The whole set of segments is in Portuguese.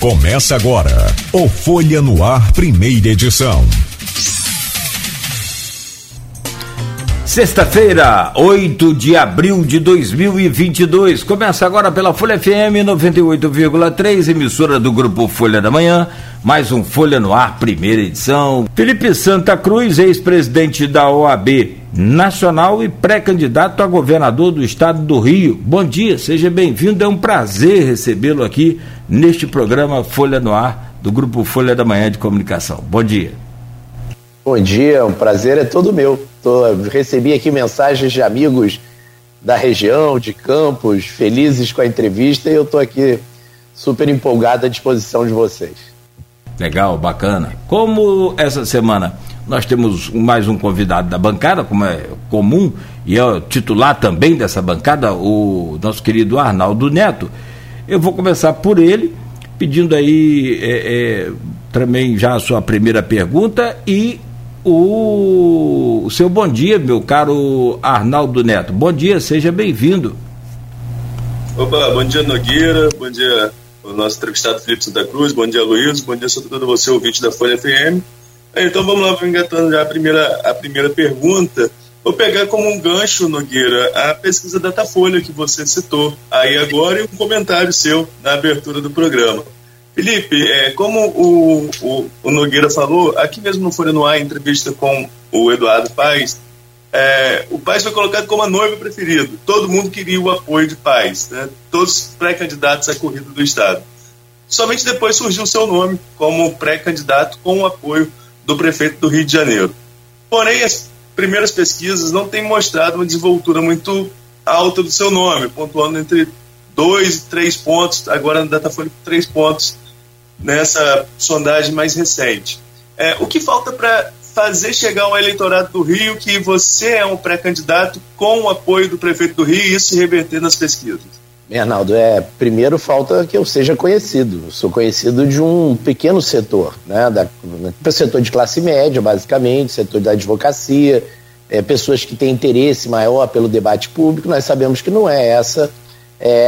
Começa agora o Folha no Ar, primeira edição. Sexta-feira, 8 de abril de 2022. Começa agora pela Folha FM 98,3, emissora do grupo Folha da Manhã. Mais um Folha no Ar, primeira edição. Felipe Santa Cruz, ex-presidente da OAB Nacional e pré-candidato a governador do estado do Rio. Bom dia, seja bem-vindo. É um prazer recebê-lo aqui neste programa Folha no Ar, do grupo Folha da Manhã de Comunicação. Bom dia. Bom dia, um prazer é todo meu. Recebi aqui mensagens de amigos da região, de Campos, felizes com a entrevista, e eu estou aqui super empolgado à disposição de vocês. Legal, bacana. Como essa semana nós temos mais um convidado da bancada, como é comum, e é o titular também dessa bancada, o nosso querido Arnaldo Neto, eu vou começar por ele, pedindo aí também já a sua primeira pergunta e o seu bom dia, meu caro Arnaldo Neto. Bom dia, seja bem-vindo. Opa, bom dia, Nogueira, bom dia o nosso entrevistado Felipe Santa Cruz, bom dia, Luiz, bom dia sobretudo você, ouvinte da Folha FM. Então vamos lá, engatando já a primeira pergunta. Vou pegar como um gancho, Nogueira, a pesquisa Datafolha que você citou aí agora e um comentário seu na abertura do programa. Felipe, como o Nogueira falou, aqui mesmo no Folha no Ar, em entrevista com o Eduardo Paes, o Paes foi colocado como a noiva preferida. Todo mundo queria o apoio de Paes, né? Todos pré-candidatos à corrida do estado. Somente depois surgiu o seu nome como pré-candidato com o apoio do prefeito do Rio de Janeiro. Porém, as primeiras pesquisas não têm mostrado uma desenvoltura muito alta do seu nome, pontuando entre 2 e 3 pontos, agora no Datafolha 3 pontos, nessa sondagem mais recente. O que falta para fazer chegar ao eleitorado do Rio que você é um pré-candidato com o apoio do prefeito do Rio e isso se reverter nas pesquisas? Arnaldo, primeiro falta que eu seja conhecido. Eu sou conhecido de um pequeno setor, né, setor de classe média, basicamente, setor da advocacia, pessoas que têm interesse maior pelo debate público. Nós sabemos que não é essa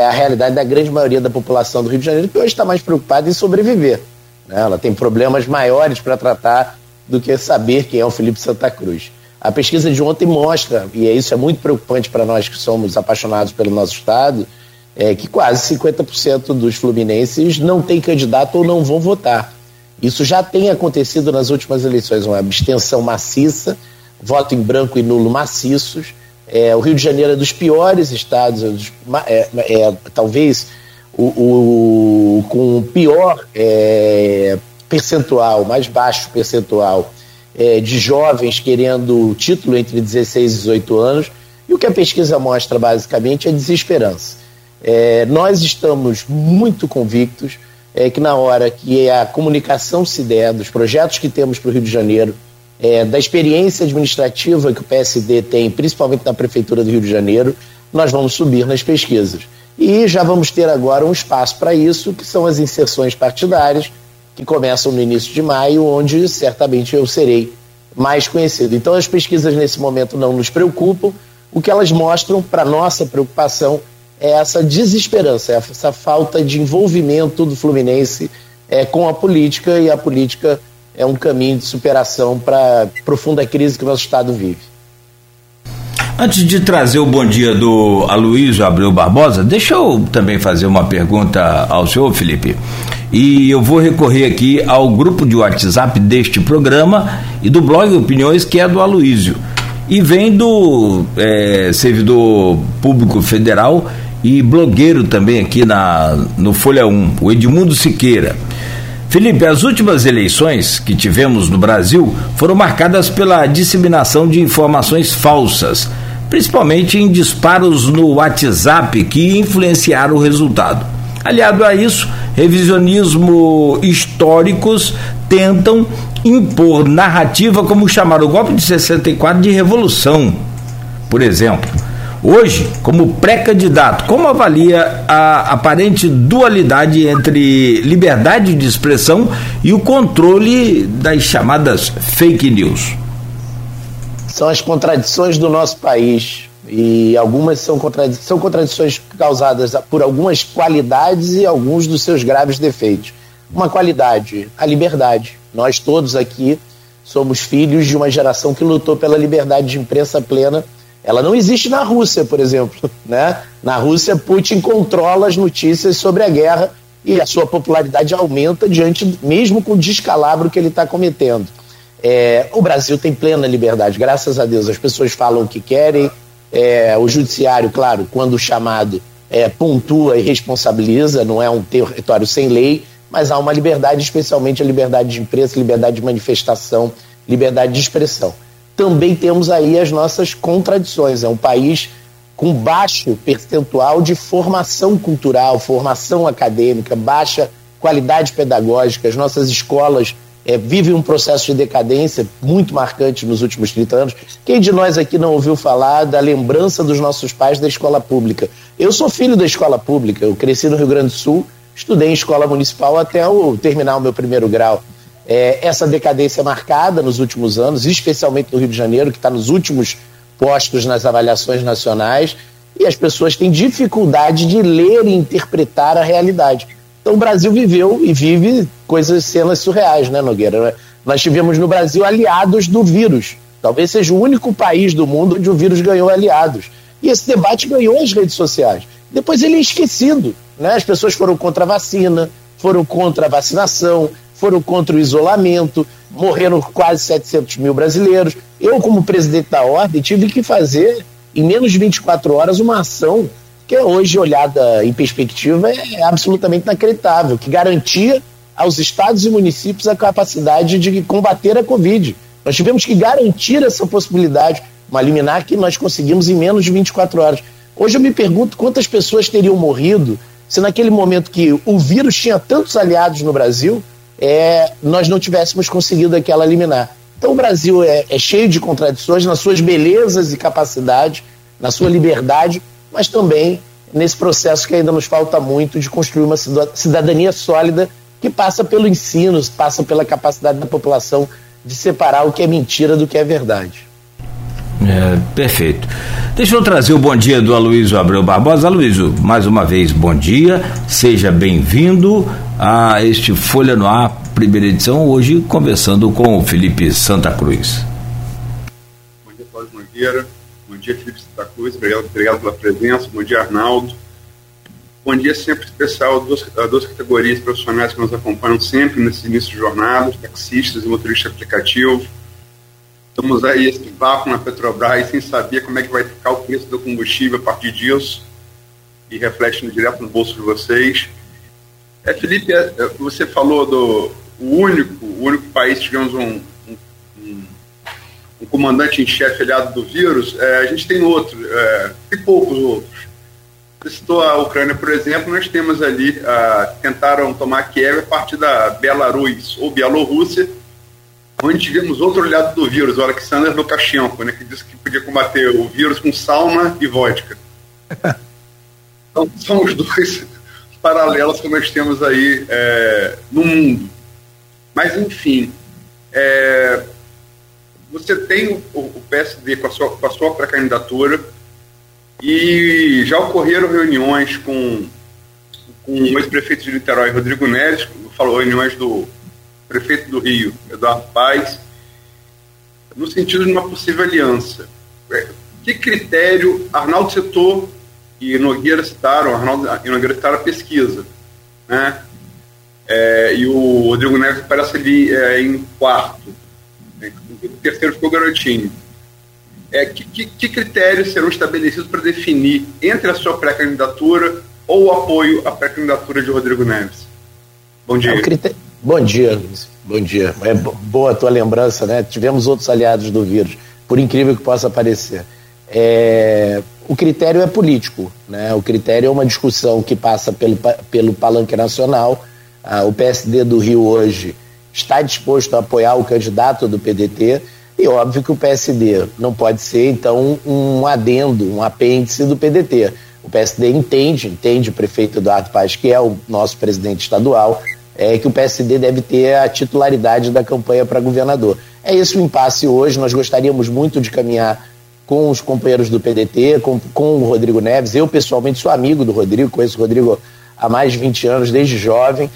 a realidade da grande maioria da população do Rio de Janeiro, que hoje está mais preocupada em sobreviver, né? Ela tem problemas maiores para tratar do que saber quem é o Felipe Santa Cruz. A pesquisa de ontem mostra, e isso é muito preocupante para nós que somos apaixonados pelo nosso estado, que quase 50% dos fluminenses não tem candidato ou não vão votar. Isso já tem acontecido nas últimas eleições, uma abstenção maciça, voto em branco e nulo maciços. O Rio de Janeiro é dos piores estados, talvez com o pior percentual, mais baixo percentual de jovens querendo o título entre 16 e 18 anos. E o que a pesquisa mostra basicamente é desesperança. Nós estamos muito convictos que na hora que a comunicação se der, dos projetos que temos para o Rio de Janeiro, da experiência administrativa que o PSD tem, principalmente na Prefeitura do Rio de Janeiro, nós vamos subir nas pesquisas. E já vamos ter agora um espaço para isso, que são as inserções partidárias, que começam no início de maio, onde certamente eu serei mais conhecido. Então as pesquisas nesse momento não nos preocupam, o que elas mostram para nossa preocupação é essa desesperança, essa falta de envolvimento do fluminense com a política, e a política é um caminho de superação para a profunda crise que o nosso estado vive. Antes de trazer o bom dia do Aloysio Abreu Barbosa, deixa eu também fazer uma pergunta ao senhor, Felipe. E eu vou recorrer aqui ao grupo de WhatsApp deste programa e do blog Opiniões, que é do Aloysio. E vem do servidor público federal e blogueiro também aqui no Folha 1, o Edmundo Siqueira. Felipe, as últimas eleições que tivemos no Brasil foram marcadas pela disseminação de informações falsas, principalmente em disparos no WhatsApp que influenciaram o resultado. Aliado a isso, revisionismo históricos tentam impor narrativa como chamar o golpe de 64 de revolução, por exemplo. Hoje, como pré-candidato, como avalia a aparente dualidade entre liberdade de expressão e o controle das chamadas fake news? São as contradições do nosso país, e algumas são contradições causadas por algumas qualidades e alguns dos seus graves defeitos. uma qualidade, a liberdade. Nós todos aqui somos filhos de uma geração que lutou pela liberdade de imprensa plena. Ela não existe na Rússia, por exemplo, né? Na Rússia, Putin controla as notícias sobre a guerra e a sua popularidade aumenta diante, mesmo com o descalabro que ele está cometendo. O Brasil tem plena liberdade, graças a Deus. As pessoas falam o que querem. O judiciário, claro, quando chamado, pontua e responsabiliza, não é um território sem lei, mas há uma liberdade, especialmente a liberdade de imprensa, liberdade de manifestação, liberdade de expressão. Também temos aí as nossas contradições. É um país com baixo percentual de formação cultural, formação acadêmica, baixa qualidade pedagógica. As nossas escolas vivem um processo de decadência muito marcante nos últimos 30 anos. Quem de nós aqui não ouviu falar da lembrança dos nossos pais da escola pública? Eu sou filho da escola pública, eu cresci no Rio Grande do Sul, estudei em escola municipal até eu terminar o meu primeiro grau. Essa decadência marcada nos últimos anos, especialmente no Rio de Janeiro, que está nos últimos postos nas avaliações nacionais, e as pessoas têm dificuldade de ler e interpretar a realidade. Então o Brasil viveu e vive coisas, cenas surreais, né, Nogueira? Nós tivemos no Brasil aliados do vírus. Talvez seja o único país do mundo onde o vírus ganhou aliados. E esse debate ganhou as redes sociais. Depois ele é esquecido, né? As pessoas foram contra a vacina, foram contra a vacinação, foram contra o isolamento, morreram quase 700 mil brasileiros. Eu, como presidente da Ordem, tive que fazer, em menos de 24 horas, uma ação que hoje, olhada em perspectiva, é absolutamente inacreditável, que garantia aos estados e municípios a capacidade de combater a Covid. Nós tivemos que garantir essa possibilidade, uma liminar que nós conseguimos em menos de 24 horas. Hoje eu me pergunto quantas pessoas teriam morrido se naquele momento que o vírus tinha tantos aliados no Brasil, nós não tivéssemos conseguido aquela liminar. Então o Brasil é cheio de contradições nas suas belezas e capacidades, na sua liberdade, mas também nesse processo que ainda nos falta muito de construir uma cidadania sólida que passa pelo ensino, passa pela capacidade da população de separar o que é mentira do que é verdade. Perfeito. Deixa eu trazer o bom dia do Aloysio Abreu Barbosa. Aloysio, mais uma vez, bom dia, seja bem-vindo a este Folha no Ar, primeira edição, hoje conversando com o Felipe Santa Cruz. Bom dia, Cláudio Nogueira, bom dia, Felipe Santa Cruz, obrigado pela presença, bom dia, Arnaldo. Bom dia sempre especial a duas categorias profissionais que nos acompanham sempre nesse início de jornada, taxistas e motoristas aplicativos. Estamos aí, esse vácuo na Petrobras, sem saber como é que vai ficar o preço do combustível a partir disso, e reflete direto no bolso de vocês. Felipe, você falou do o único país, digamos, um comandante em chefe aliado do vírus. A gente tem outro, e poucos outros. Você citou a Ucrânia, por exemplo, nós temos ali, tentaram tomar Kiev a partir da Belarus ou Bielorrússia, onde tivemos outro olhado do vírus, o Alexander Lukashenko, né, que disse que podia combater o vírus com sauna e vodka. Então, são os dois paralelos que nós temos aí no mundo. Mas, enfim, você tem o PSD com a sua pré-candidatura e já ocorreram reuniões com o ex-prefeito de Niterói, Rodrigo Neves, falou reuniões do prefeito do Rio, Eduardo Paes, no sentido de uma possível aliança. Que critério Arnaldo citou e Nogueira citaram, a pesquisa, né? E o Rodrigo Neves parece ali em quarto, né? O terceiro ficou garotinho. Que critérios serão estabelecidos para definir entre a sua pré-candidatura ou o apoio à pré-candidatura de Rodrigo Neves? Bom dia. Bom dia, Luiz. Bom dia. É boa a tua lembrança, né? Tivemos outros aliados do vírus, por incrível que possa parecer. O critério é político, né? O critério é uma discussão que passa pelo palanque nacional. O PSD do Rio hoje está disposto a apoiar o candidato do PDT e óbvio que o PSD não pode ser, então, um adendo, um apêndice do PDT. O PSD entende o prefeito Eduardo Paes, que é o nosso presidente estadual, que o PSD deve ter a titularidade da campanha para governador. É esse o impasse hoje. Nós gostaríamos muito de caminhar com os companheiros do PDT, com o Rodrigo Neves. Eu, pessoalmente, sou amigo do Rodrigo, conheço o Rodrigo há mais de 20 anos, desde jovem.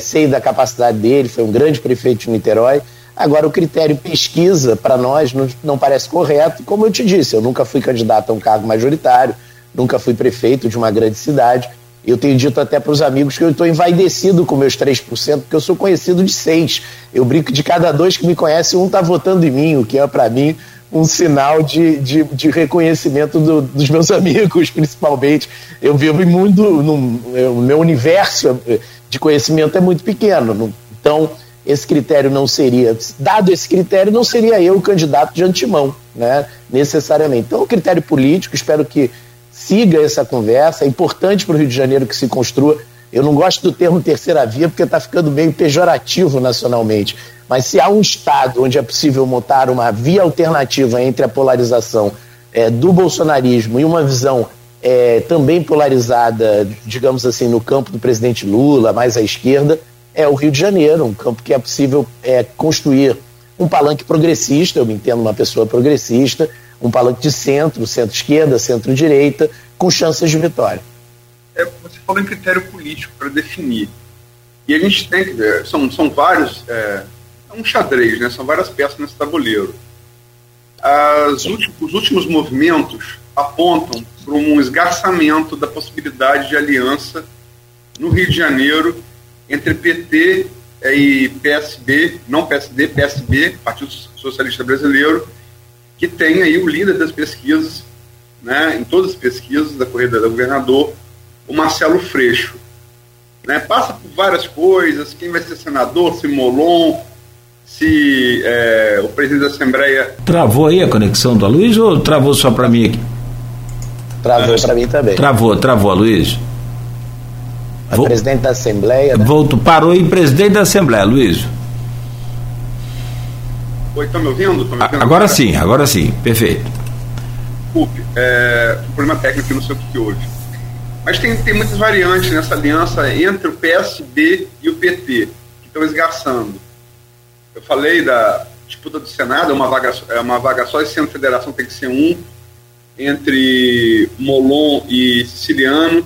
sei da capacidade dele, foi um grande prefeito de Niterói. Agora, o critério pesquisa, para nós, não parece correto. Como eu te disse, eu nunca fui candidato a um cargo majoritário, nunca fui prefeito de uma grande cidade. Eu tenho dito até para os amigos que eu estou envaidecido com meus 3%, porque eu sou conhecido de 6%. Eu brinco, de cada dois que me conhecem, um está votando em mim, o que é, para mim, um sinal de reconhecimento dos meus amigos, principalmente. Eu vivo em mundo, o meu universo de conhecimento é muito pequeno. Então, esse critério não seria, dado esse critério, não seria eu o candidato de antemão, né, necessariamente. Então, o critério político, espero que siga essa conversa, é importante para o Rio de Janeiro que se construa. Eu não gosto do termo terceira via, porque está ficando meio pejorativo nacionalmente, mas se há um estado onde é possível montar uma via alternativa entre a polarização do bolsonarismo e uma visão também polarizada, digamos assim, no campo do presidente Lula, mais à esquerda, é o Rio de Janeiro, um campo que é possível construir um palanque progressista, eu me entendo uma pessoa progressista, um palanque de centro, centro-esquerda, centro-direita, com chances de vitória. Você falou em critério político para definir. E a gente tem que ver, são vários, é um xadrez, né? São várias peças nesse tabuleiro. Os últimos movimentos apontam para um esgarçamento da possibilidade de aliança no Rio de Janeiro entre PT e PSB, não PSD, PSB, Partido Socialista Brasileiro, que tem aí o líder das pesquisas, né, em todas as pesquisas da corrida do governador, o Marcelo Freixo. Né, passa por várias coisas, quem vai ser senador, se Molon, se o presidente da Assembleia... Travou aí a conexão do Aloysio ou travou só para mim aqui? Travou para mim também. Travou, Aloysio. Presidente da Assembleia... Né? Parou em presidente da Assembleia, Aloysio. Oi, estão me ouvindo? Agora sim, perfeito. Desculpe, problema técnico, não sei o que houve. Mas tem muitas variantes nessa aliança entre o PSB e o PT, que estão esgarçando. Eu falei da disputa do Senado, é uma vaga só, e sendo federação tem que ser um, entre Molon e Siciliano.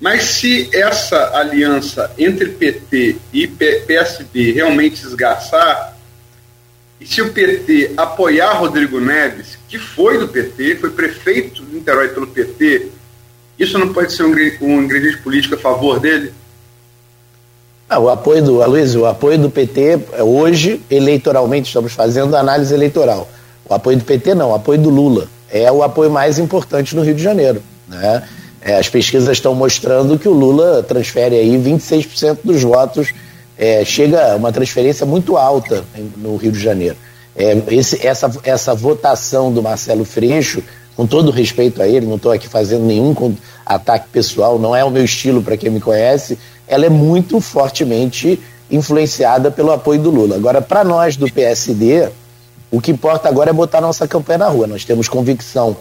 Mas se essa aliança entre PT e PSB realmente esgarçar, e se o PT apoiar Rodrigo Neves, que foi do PT, foi prefeito de Niterói pelo PT, isso não pode ser um ingrediente político a favor dele? O apoio do PT, hoje, eleitoralmente, estamos fazendo análise eleitoral. O apoio do PT não, o apoio do Lula. É o apoio mais importante no Rio de Janeiro, né? As pesquisas estão mostrando que o Lula transfere aí 26% dos votos, chega a uma transferência muito alta no Rio de Janeiro. Essa votação do Marcelo Freixo, com todo respeito a ele, não estou aqui fazendo nenhum ataque pessoal, não é o meu estilo para quem me conhece, ela é muito fortemente influenciada pelo apoio do Lula. Agora, para nós do PSD, o que importa agora é botar nossa campanha na rua. Nós temos convicção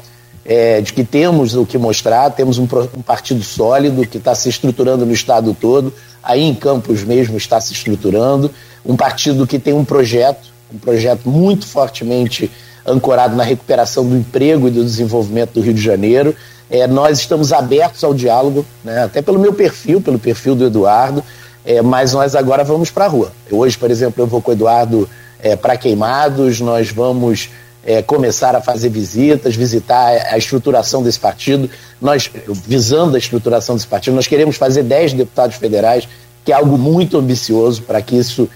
de que temos o que mostrar, temos um partido sólido que está se estruturando no estado todo, aí em Campos mesmo está se estruturando, um partido que tem um projeto muito fortemente ancorado na recuperação do emprego e do desenvolvimento do Rio de Janeiro. Nós estamos abertos ao diálogo, né, até pelo meu perfil, pelo perfil do Eduardo, mas nós agora vamos para a rua. Hoje, por exemplo, eu vou com o Eduardo para Queimados, nós vamos... começar a fazer visitas, visitar a estruturação desse partido. Nós, visando a estruturação desse partido, nós queremos fazer 10 deputados federais, que é algo muito ambicioso para que isso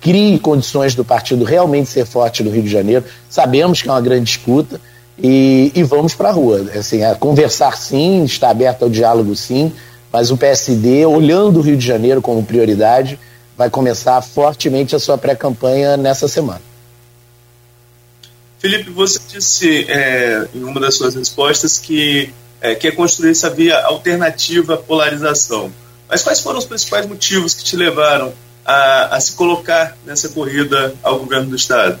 crie condições do partido realmente ser forte no Rio de Janeiro. Sabemos que é uma grande disputa e vamos para a rua. Assim, conversar sim, está aberto ao diálogo sim, mas o PSD, olhando o Rio de Janeiro como prioridade, vai começar fortemente a sua pré-campanha nessa semana. Felipe, você disse em uma das suas respostas que quer construir essa via alternativa à polarização. Mas quais foram os principais motivos que te levaram a se colocar nessa corrida ao governo do Estado?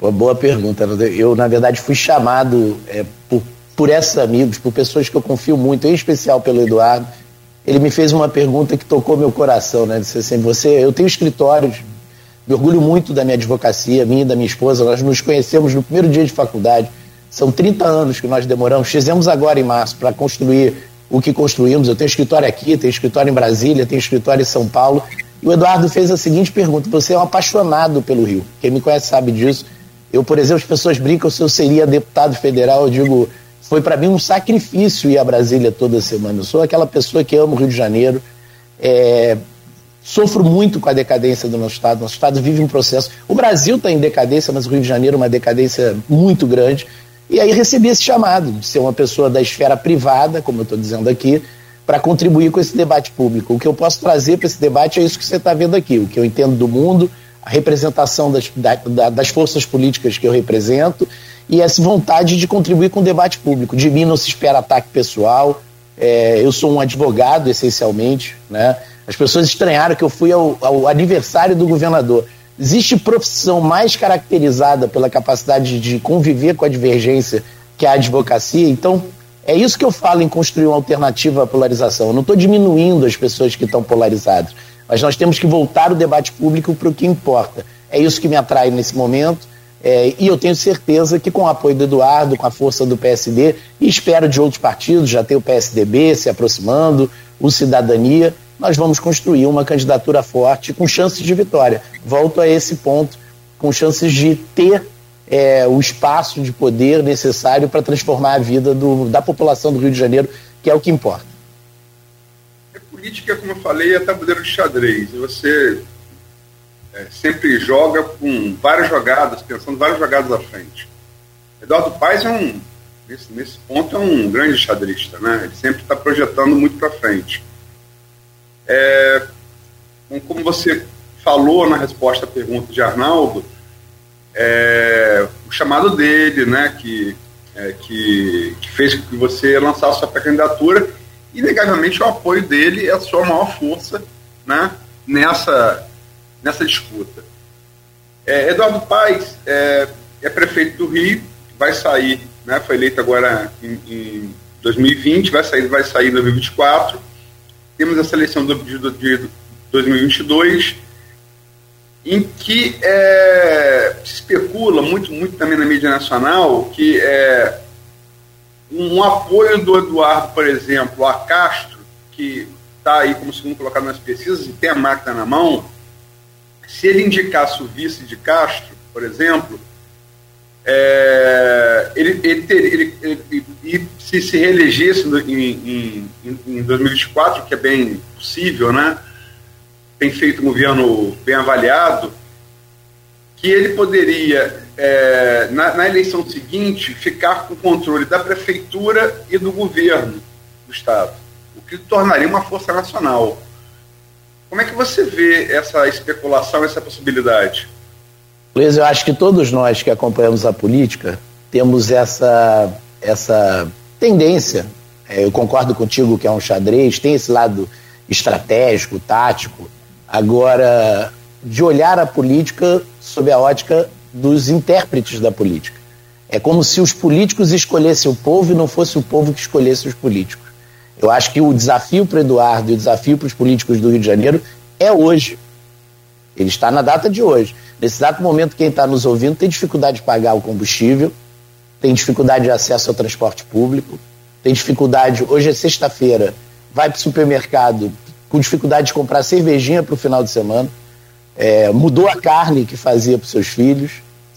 Boa pergunta. Eu, na verdade, fui chamado por esses amigos, por pessoas que eu confio muito, em especial pelo Eduardo. Ele me fez uma pergunta que tocou meu coração, né? Disse assim, eu tenho escritórios... Me orgulho muito da minha advocacia, minha e da minha esposa. Nós nos conhecemos no primeiro dia de faculdade. São 30 anos que nós demoramos. Fizemos agora em março para construir o que construímos. Eu tenho escritório aqui, tenho escritório em Brasília, tenho escritório em São Paulo. E o Eduardo fez a seguinte pergunta: você é um apaixonado pelo Rio. Quem me conhece sabe disso. Eu, por exemplo, as pessoas brincam se eu seria deputado federal. Eu digo, foi para mim um sacrifício ir a Brasília toda semana. Eu sou aquela pessoa que ama o Rio de Janeiro. Sofro muito com a decadência do nosso estado. Nosso estado vive um processo. O Brasil está em decadência, mas o Rio de Janeiro é uma decadência muito grande. E aí recebi esse chamado de ser uma pessoa da esfera privada, como eu estou dizendo aqui, para contribuir com esse debate público. O que eu posso trazer para esse debate é isso que você está vendo aqui, o que eu entendo do mundo, a representação das forças políticas que eu represento e essa vontade de contribuir com o debate público. De mim não se espera ataque pessoal, eu sou um advogado essencialmente, né? As pessoas estranharam que eu fui ao aniversário do governador. Existe profissão mais caracterizada pela capacidade de conviver com a divergência que a advocacia? Então, é isso que eu falo em construir uma alternativa à polarização. Eu não estou diminuindo as pessoas que estão polarizadas, mas nós temos que voltar o debate público para o que importa. É isso que me atrai nesse momento, e eu tenho certeza que com o apoio do Eduardo, com a força do PSD, e espero de outros partidos, já tem o PSDB se aproximando, o Cidadania, nós vamos construir uma candidatura forte com chances de vitória. Volto a esse ponto, com chances de ter o espaço de poder necessário para transformar a vida da população do Rio de Janeiro, que é o que importa. A política, como eu falei, é tabuleiro de xadrez. Você sempre joga com várias jogadas, pensando várias jogadas à frente. Eduardo Paes, nesse ponto, é um grande xadrista, né? Ele sempre está projetando muito para frente. Como você falou na resposta à pergunta de Arnaldo, o chamado dele, né, que fez com que você lançasse sua pré-candidatura, e negavelmente o apoio dele é a sua maior força, né, nessa disputa. Eduardo Paes é prefeito do Rio, vai sair, né, foi eleito agora em 2020, vai sair em 2024, temos essa eleição de 2022, em que se especula muito também na mídia nacional que um apoio do Eduardo, por exemplo, a Castro, que está aí como segundo colocado nas pesquisas e tem a máquina na mão, se ele indicasse o vice de Castro, por exemplo, ele se reelegesse em 2024, que é bem possível, né? Tem feito um governo bem avaliado, que ele poderia, na eleição seguinte, ficar com o controle da prefeitura e do governo do Estado, o que tornaria uma força nacional. Como é que você vê essa especulação, essa possibilidade? Luiz, eu acho que todos nós que acompanhamos a política temos essa tendência, eu concordo contigo que é um xadrez, tem esse lado estratégico, tático, agora, de olhar a política sob a ótica dos intérpretes da política. É como se os políticos escolhessem o povo e não fosse o povo que escolhesse os políticos. Eu acho que o desafio para o Eduardo e o desafio para os políticos do Rio de Janeiro é hoje. Ele está na data de hoje. Nesse exato momento, quem está nos ouvindo tem dificuldade de pagar o combustível, tem dificuldade de acesso ao transporte público, tem dificuldade... Hoje é sexta-feira, vai para o supermercado... com dificuldade de comprar cervejinha para o final de semana, mudou a carne que fazia para os seus filhos,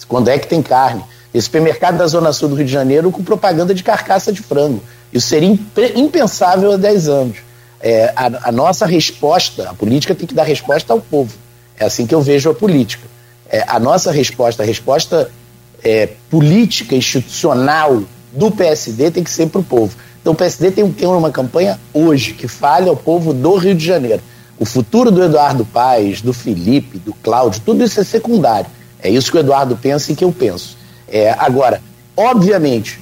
quando é que tem carne? Esse supermercado da Zona Sul do Rio de Janeiro com propaganda de carcaça de frango, isso seria impensável há 10 anos. A nossa resposta, a política tem que dar resposta ao povo, é assim que eu vejo a política. A nossa resposta, a resposta política, institucional do PSD tem que ser para o povo. Então o PSD tem uma campanha hoje que fale ao povo do Rio de Janeiro. O futuro do Eduardo Paes, do Felipe, do Cláudio, tudo isso é secundário. É isso que o Eduardo pensa e que eu penso. Agora, obviamente,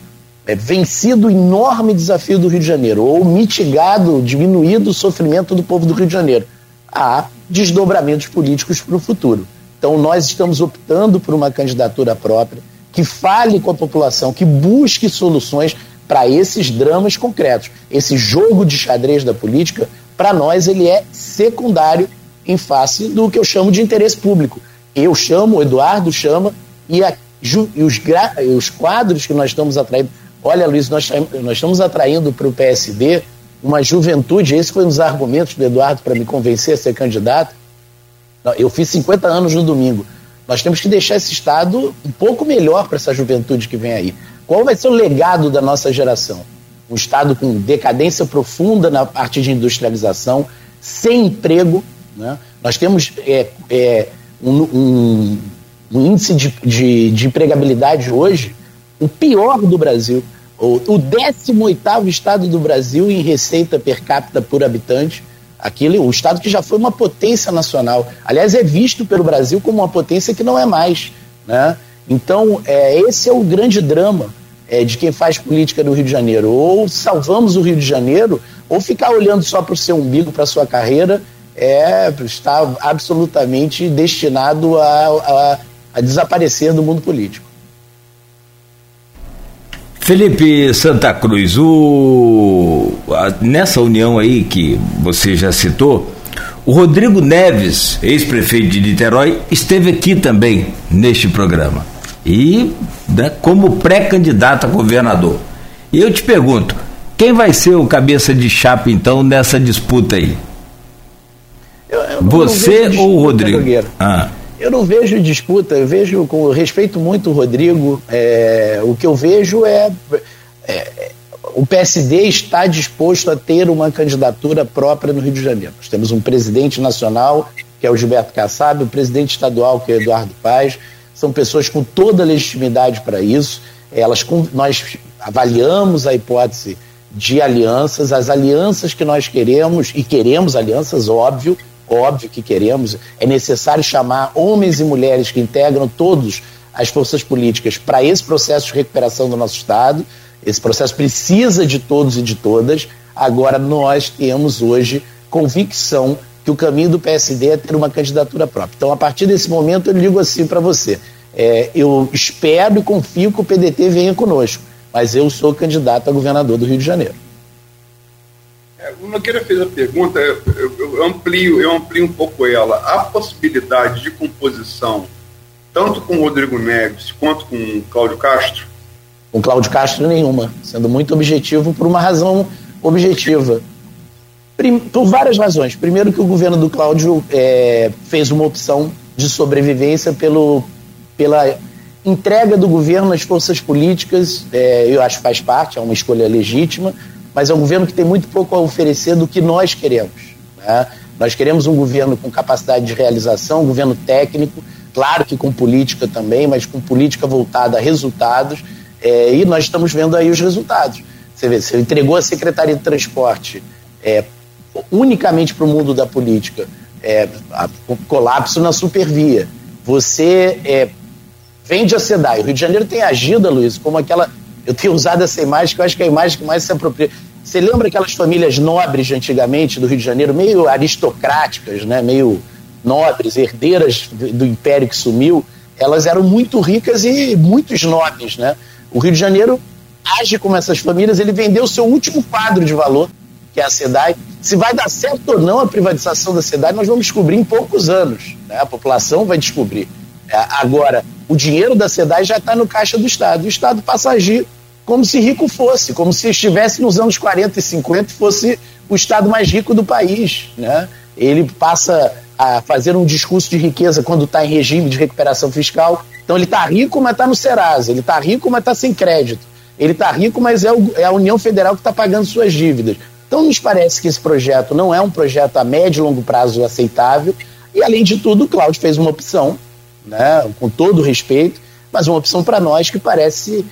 vencido o enorme desafio do Rio de Janeiro, ou mitigado, diminuído o sofrimento do povo do Rio de Janeiro, há desdobramentos políticos para o futuro. Então nós estamos optando por uma candidatura própria, que fale com a população, que busque soluções para esses dramas concretos. Esse jogo de xadrez da política, para nós, ele é secundário em face do que eu chamo de interesse público. Eu chamo, o Eduardo chama, e os quadros que nós estamos atraindo... Olha, Luiz, nós estamos atraindo para o PSD uma juventude, esse foi um dos argumentos do Eduardo para me convencer a ser candidato. Eu fiz 50 anos no domingo. Nós temos que deixar esse Estado um pouco melhor para essa juventude que vem aí. Qual vai ser o legado da nossa geração? Um Estado com decadência profunda na parte de industrialização, sem emprego, né? Nós temos um índice de empregabilidade hoje, o pior do Brasil. O 18º estado do Brasil em receita per capita por habitante, aquele, o estado que já foi uma potência nacional. Aliás, é visto pelo Brasil como uma potência que não é mais, né? Então, esse é o grande drama de quem faz política no Rio de Janeiro. Ou salvamos o Rio de Janeiro, ou ficar olhando só para o seu umbigo, para a sua carreira, está absolutamente destinado a desaparecer do mundo político. Felipe Santa Cruz, nessa união aí que você já citou, o Rodrigo Neves, ex-prefeito de Niterói, esteve aqui também neste programa, e né, como pré-candidato a governador. E eu te pergunto, quem vai ser o cabeça de chapa então nessa disputa aí? Você ou o Rodrigo? Eu não vejo disputa, eu vejo, com respeito muito o Rodrigo, o que eu vejo o PSD está disposto a ter uma candidatura própria no Rio de Janeiro. Nós temos um presidente nacional, que é o Gilberto Kassab, um presidente estadual, que é o Eduardo Paes, são pessoas com toda a legitimidade para isso. Nós avaliamos a hipótese de alianças, as alianças que nós queremos, e queremos alianças, óbvio que queremos, é necessário chamar homens e mulheres que integram todas as forças políticas para esse processo de recuperação do nosso Estado. Esse processo precisa de todos e de todas. Agora, nós temos hoje convicção que o caminho do PSD é ter uma candidatura própria. Então, a partir desse momento, eu digo assim para você, eu espero e confio que o PDT venha conosco, mas eu sou candidato a governador do Rio de Janeiro. O Nogueira fez a pergunta, eu amplio um pouco ela. A possibilidade de composição, tanto com o Rodrigo Neves quanto com o Cláudio Castro? Com o Cláudio Castro, nenhuma. Sendo muito objetivo, por uma razão objetiva. Por várias razões. Primeiro, que o governo do Cláudio fez uma opção de sobrevivência pela entrega do governo às forças políticas. Eu acho que faz parte, é uma escolha legítima, mas é um governo que tem muito pouco a oferecer do que nós queremos, né? Nós queremos um governo com capacidade de realização, um governo técnico, claro que com política também, mas com política voltada a resultados, e nós estamos vendo aí os resultados. Você entregou a Secretaria de Transporte unicamente para o mundo da política, o colapso na supervia. Você vende a SEDAI. O Rio de Janeiro tem agido, Luiz, como aquela... Eu tenho usado essa imagem, que eu acho que é a imagem que mais se apropria. Você lembra aquelas famílias nobres de antigamente, do Rio de Janeiro, meio aristocráticas, né? Meio nobres, herdeiras do império que sumiu? Elas eram muito ricas e muito nobres, né? O Rio de Janeiro age como essas famílias, ele vendeu o seu último quadro de valor, que é a SEDAI. Se vai dar certo ou não a privatização da SEDAI, nós vamos descobrir em poucos anos, né? A população vai descobrir. Agora, o dinheiro da SEDAI já está no caixa do Estado. O Estado passa a agir como se rico fosse, como se estivesse nos anos 40 e 50 e fosse o Estado mais rico do país, né? Ele passa a fazer um discurso de riqueza quando está em regime de recuperação fiscal. Então ele está rico, mas está no Serasa. Ele está rico, mas está sem crédito. Ele está rico, mas é a União Federal que está pagando suas dívidas. Então nos parece que esse projeto não é um projeto a médio e longo prazo aceitável. E além de tudo, o Cláudio fez uma opção, né, com todo respeito, mas uma opção para nós que parece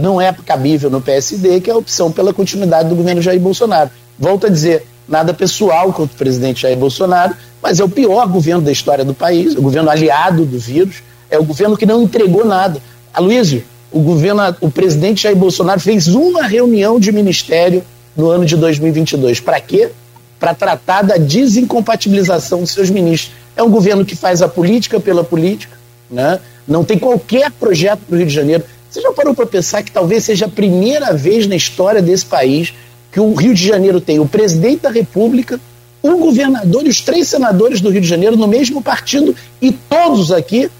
não é cabível no PSD, que é a opção pela continuidade do governo Jair Bolsonaro. Volto a dizer, nada pessoal contra o presidente Jair Bolsonaro, mas é o pior governo da história do país, o governo aliado do vírus, é o governo que não entregou nada. Aloysio, o presidente Jair Bolsonaro fez uma reunião de ministério no ano de 2022. Para quê? Para tratar da desincompatibilização dos seus ministros. É um governo que faz a política pela política, né? Não tem qualquer projeto para o Rio de Janeiro. Você já parou para pensar que talvez seja a primeira vez na história desse país que o Rio de Janeiro tem o presidente da República, o governador e os 3 senadores do Rio de Janeiro no mesmo partido, e todos aqui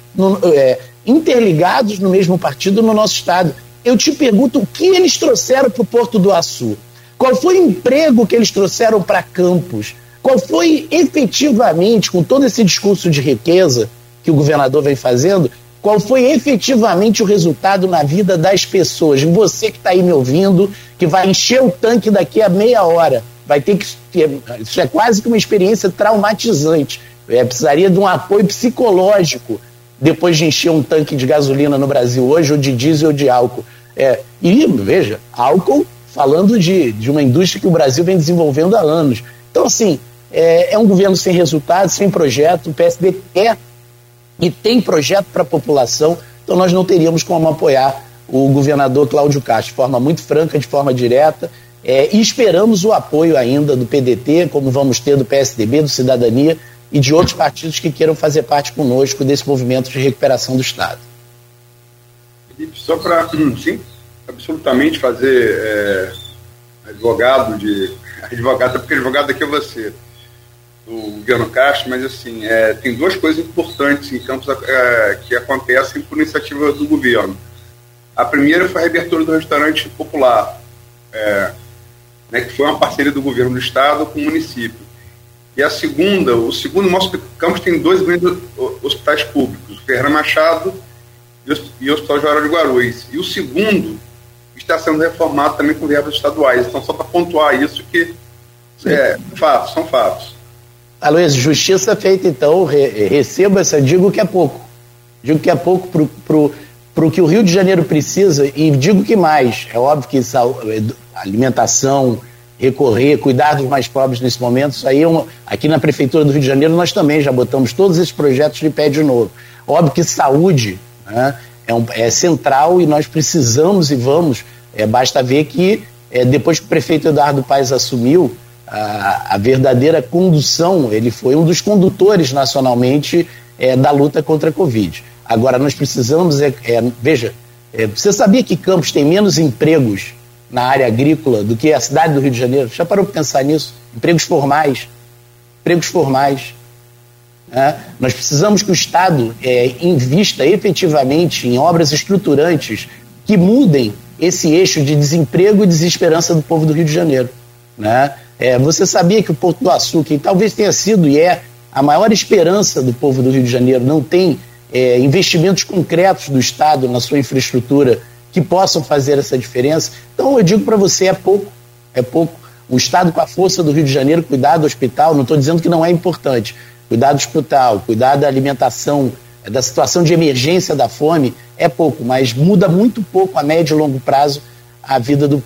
interligados no mesmo partido no nosso estado? Eu te pergunto, o que eles trouxeram para o Porto do Açu? Qual foi o emprego que eles trouxeram para Campos? Qual foi efetivamente, com todo esse discurso de riqueza que o governador vem fazendo, qual foi efetivamente o resultado na vida das pessoas? Você que está aí me ouvindo, que vai encher o tanque daqui a meia hora, vai ter que... Isso é quase que uma experiência traumatizante. Precisaria de um apoio psicológico depois de encher um tanque de gasolina no Brasil hoje, ou de diesel ou de álcool. E, veja, álcool falando de uma indústria que o Brasil vem desenvolvendo há anos. Então, assim, é um governo sem resultado, sem projeto. O PSD quer e tem projeto para a população, então nós não teríamos como apoiar o governador Cláudio Castro, de forma muito franca, de forma direta, e esperamos o apoio ainda do PDT, como vamos ter do PSDB, do Cidadania e de outros partidos que queiram fazer parte conosco desse movimento de recuperação do Estado. Felipe, só para, sim, absolutamente fazer advogado, porque advogado aqui é você, do governo Castro, mas assim, tem duas coisas importantes em Campos que acontecem por iniciativa do governo. A primeira foi a reabertura do restaurante popular, que foi uma parceria do governo do estado com o município. E a segunda, nosso Campos tem dois grandes hospitais públicos, o Ferreira Machado e o Hospital Joara de Guarulhos. E o segundo está sendo reformado também com verbas estaduais. Então, só para pontuar isso, que são fatos. Aloysio, justiça feita, então, recebo essa, digo que é pouco. Digo que é pouco para o que o Rio de Janeiro precisa, e digo que mais. É óbvio que alimentação, cuidar dos mais pobres nesse momento, isso aí aqui na Prefeitura do Rio de Janeiro nós também já botamos todos esses projetos de pé de novo. Óbvio que saúde, né, é central, e nós precisamos e vamos. Basta ver que depois que o prefeito Eduardo Paes assumiu, a verdadeira condução, ele foi um dos condutores nacionalmente da luta contra a Covid. Agora, nós precisamos, veja, você sabia que Campos tem menos empregos na área agrícola do que a cidade do Rio de Janeiro? Já parou para pensar nisso? Empregos formais. Né? Nós precisamos que o Estado invista efetivamente em obras estruturantes que mudem esse eixo de desemprego e desesperança do povo do Rio de Janeiro, né? Você sabia que o Porto do Açu, que talvez tenha sido e é a maior esperança do povo do Rio de Janeiro, não tem investimentos concretos do Estado na sua infraestrutura que possam fazer essa diferença? Então eu digo para você, é pouco. O Estado, com a força do Rio de Janeiro, cuidar do hospital, não estou dizendo que não é importante, cuidar do hospital, cuidar da alimentação, da situação de emergência da fome, é pouco, mas muda muito pouco a médio e longo prazo a vida do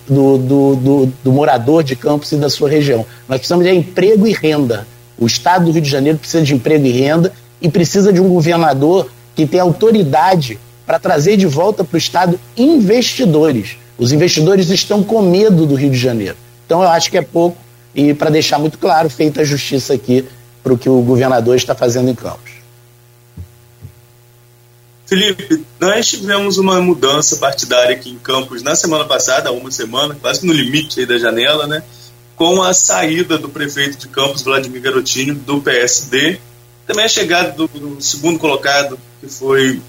morador de Campos e da sua região. Nós precisamos de emprego e renda. O Estado do Rio de Janeiro precisa de emprego e renda e precisa de um governador que tenha autoridade para trazer de volta para o Estado investidores. Os investidores estão com medo do Rio de Janeiro. Então eu acho que é pouco, e para deixar muito claro, feita a justiça aqui para o que o governador está fazendo em Campos. Felipe, nós tivemos uma mudança partidária aqui em Campos na semana passada, há uma semana, quase no limite aí da janela, né? Com a saída do prefeito de Campos, Vladimir Garotinho, do PSD. Também a chegada do segundo colocado, que foi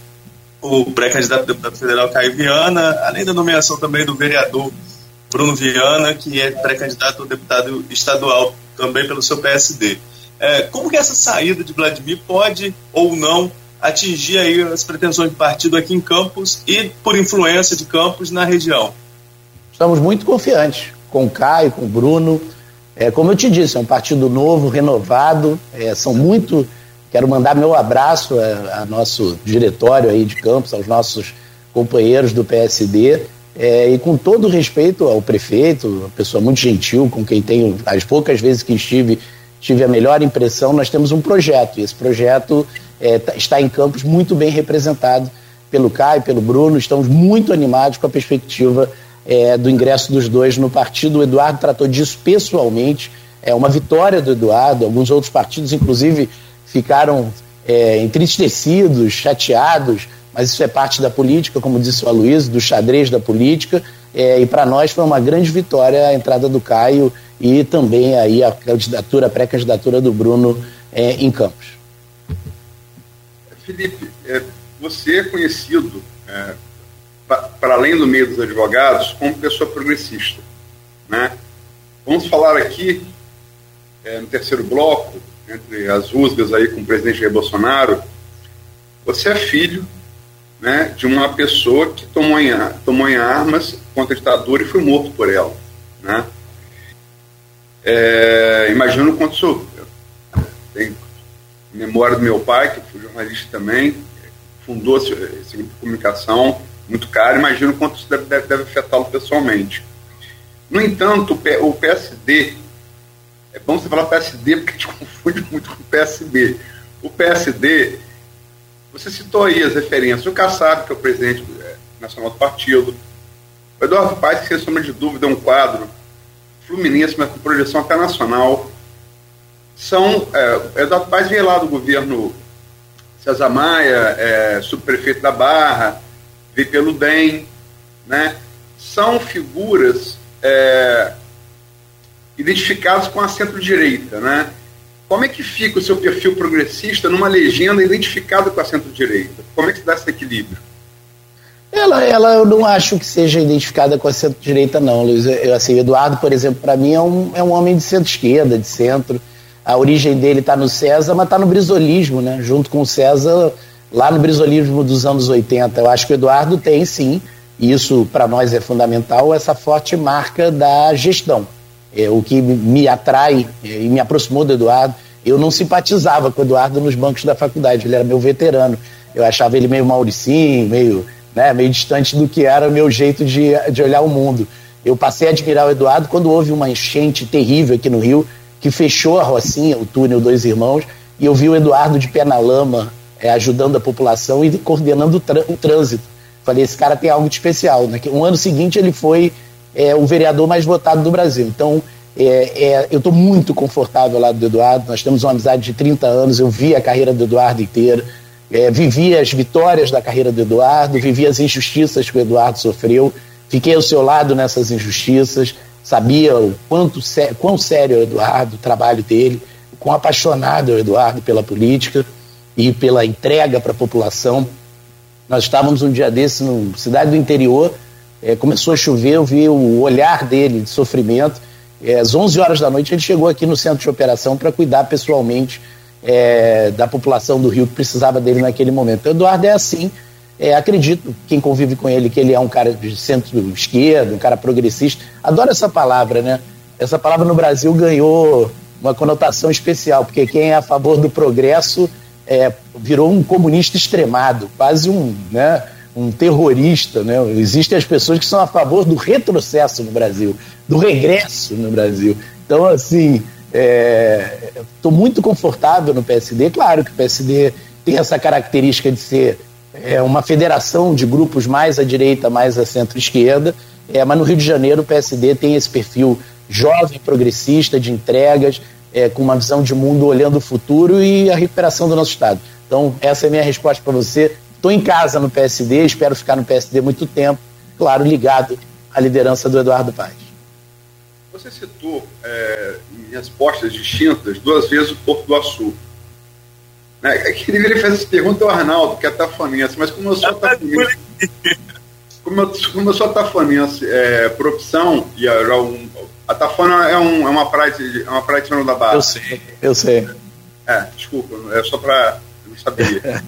o pré-candidato a deputado federal Caio Viana, além da nomeação também do vereador Bruno Viana, que é pré-candidato a deputado estadual também pelo seu PSD. Como que essa saída de Vladimir pode ou não atingir aí as pretensões do partido aqui em Campos e, por influência de Campos, na região? Estamos muito confiantes com o Caio, com o Bruno. Como eu te disse, é um partido novo, renovado. Quero mandar meu abraço ao nosso diretório aí de Campos, aos nossos companheiros do PSD. E com todo respeito ao prefeito, uma pessoa muito gentil, com quem tenho, as poucas vezes que tive a melhor impressão. Nós temos um projeto, e esse projeto está em Campos muito bem representado pelo Caio, pelo Bruno. Estamos muito animados com a perspectiva do ingresso dos dois no partido. O Eduardo tratou disso pessoalmente, é uma vitória do Eduardo. Alguns outros partidos, inclusive, ficaram entristecidos, chateados, mas isso é parte da política, como disse o Aloysio, do xadrez da política, e para nós foi uma grande vitória a entrada do Caio e também aí a pré-candidatura do Bruno em Campos. Felipe, você é conhecido, para além do meio dos advogados, como pessoa progressista, né? Vamos falar aqui, no terceiro bloco, entre as rusgas aí com o presidente Jair Bolsonaro. Você é filho, né, de uma pessoa que tomou em armas contra a ditadura e foi morto por ela, né? Imagino o quanto sou. Tem memória do meu pai, que foi jornalista também, fundou esse grupo de comunicação muito caro. Imagino o quanto isso deve afetá-lo pessoalmente. No entanto, o PSD, é bom você falar PSD porque te confunde muito com o PSB. O PSD, você citou aí as referências, o Kassab, que é o presidente nacional do partido, o Eduardo Paes, que sem sombra de dúvida é um quadro fluminense, mas com projeção até nacional. Eduardo Paes veio lá do governo César Maia, subprefeito da Barra, veio pelo DEM, né? São figuras identificadas com a centro-direita, né? Como é que fica o seu perfil progressista numa legenda identificada com a centro-direita? Como é que se dá esse equilíbrio? Ela eu não acho que seja identificada com a centro-direita, não, Luiz. Eduardo, por exemplo, para mim é um homem de centro-esquerda, de centro. A origem dele está no César, mas está no Brisolismo, né? Junto com o César, lá no Brisolismo dos anos 80. Eu acho que o Eduardo tem, sim, e isso para nós é fundamental, essa forte marca da gestão. O que me atrai e me aproximou do Eduardo, eu não simpatizava com o Eduardo nos bancos da faculdade, ele era meu veterano. Eu achava ele meio mauricinho, meio distante do que era o meu jeito de olhar o mundo. Eu passei a admirar o Eduardo quando houve uma enchente terrível aqui no Rio, que fechou a Rocinha, o túnel Dois Irmãos, e eu vi o Eduardo de pé na lama, ajudando a população e coordenando o trânsito. Falei, esse cara tem algo de especial, né? Um ano seguinte ele foi o vereador mais votado do Brasil. Então, eu estou muito confortável ao lado do Eduardo, nós temos uma amizade de 30 anos, eu vi a carreira do Eduardo inteira, vivi as vitórias da carreira do Eduardo, vivi as injustiças que o Eduardo sofreu, fiquei ao seu lado nessas injustiças, sabia o quão sério é o Eduardo, o trabalho dele, o quão apaixonado é o Eduardo pela política e pela entrega para a população. Nós estávamos um dia desse na cidade do interior, começou a chover, eu vi o olhar dele de sofrimento, às 11 horas da noite ele chegou aqui no centro de operação para cuidar pessoalmente da população do Rio que precisava dele naquele momento. O Eduardo é assim, acredito, quem convive com ele, que ele é um cara de centro-esquerda, um cara progressista. Adoro essa palavra, né? Essa palavra no Brasil ganhou uma conotação especial, porque quem é a favor do progresso virou um comunista extremado, quase um terrorista, né? Existem as pessoas que são a favor do retrocesso no Brasil, do regresso no Brasil. Então, assim, estou muito confortável no PSD. Claro que o PSD tem essa característica de ser uma federação de grupos mais à direita, mais à centro-esquerda, mas no Rio de Janeiro o PSD tem esse perfil jovem, progressista, de entregas, com uma visão de mundo olhando o futuro e a recuperação do nosso Estado. Então, essa é a minha resposta para você. Estou em casa no PSD, espero ficar no PSD muito tempo, claro, ligado à liderança do Eduardo Paes. Você citou, em respostas distintas, duas vezes o Porto do Açu. Quem deveria fazer essa pergunta é o Arnaldo, que é tafanense, mas como eu sou tafanense, por opção, e a Tafana é uma praia tradicional da Barra. Eu sei. Desculpa, é só para... Eu não sabia,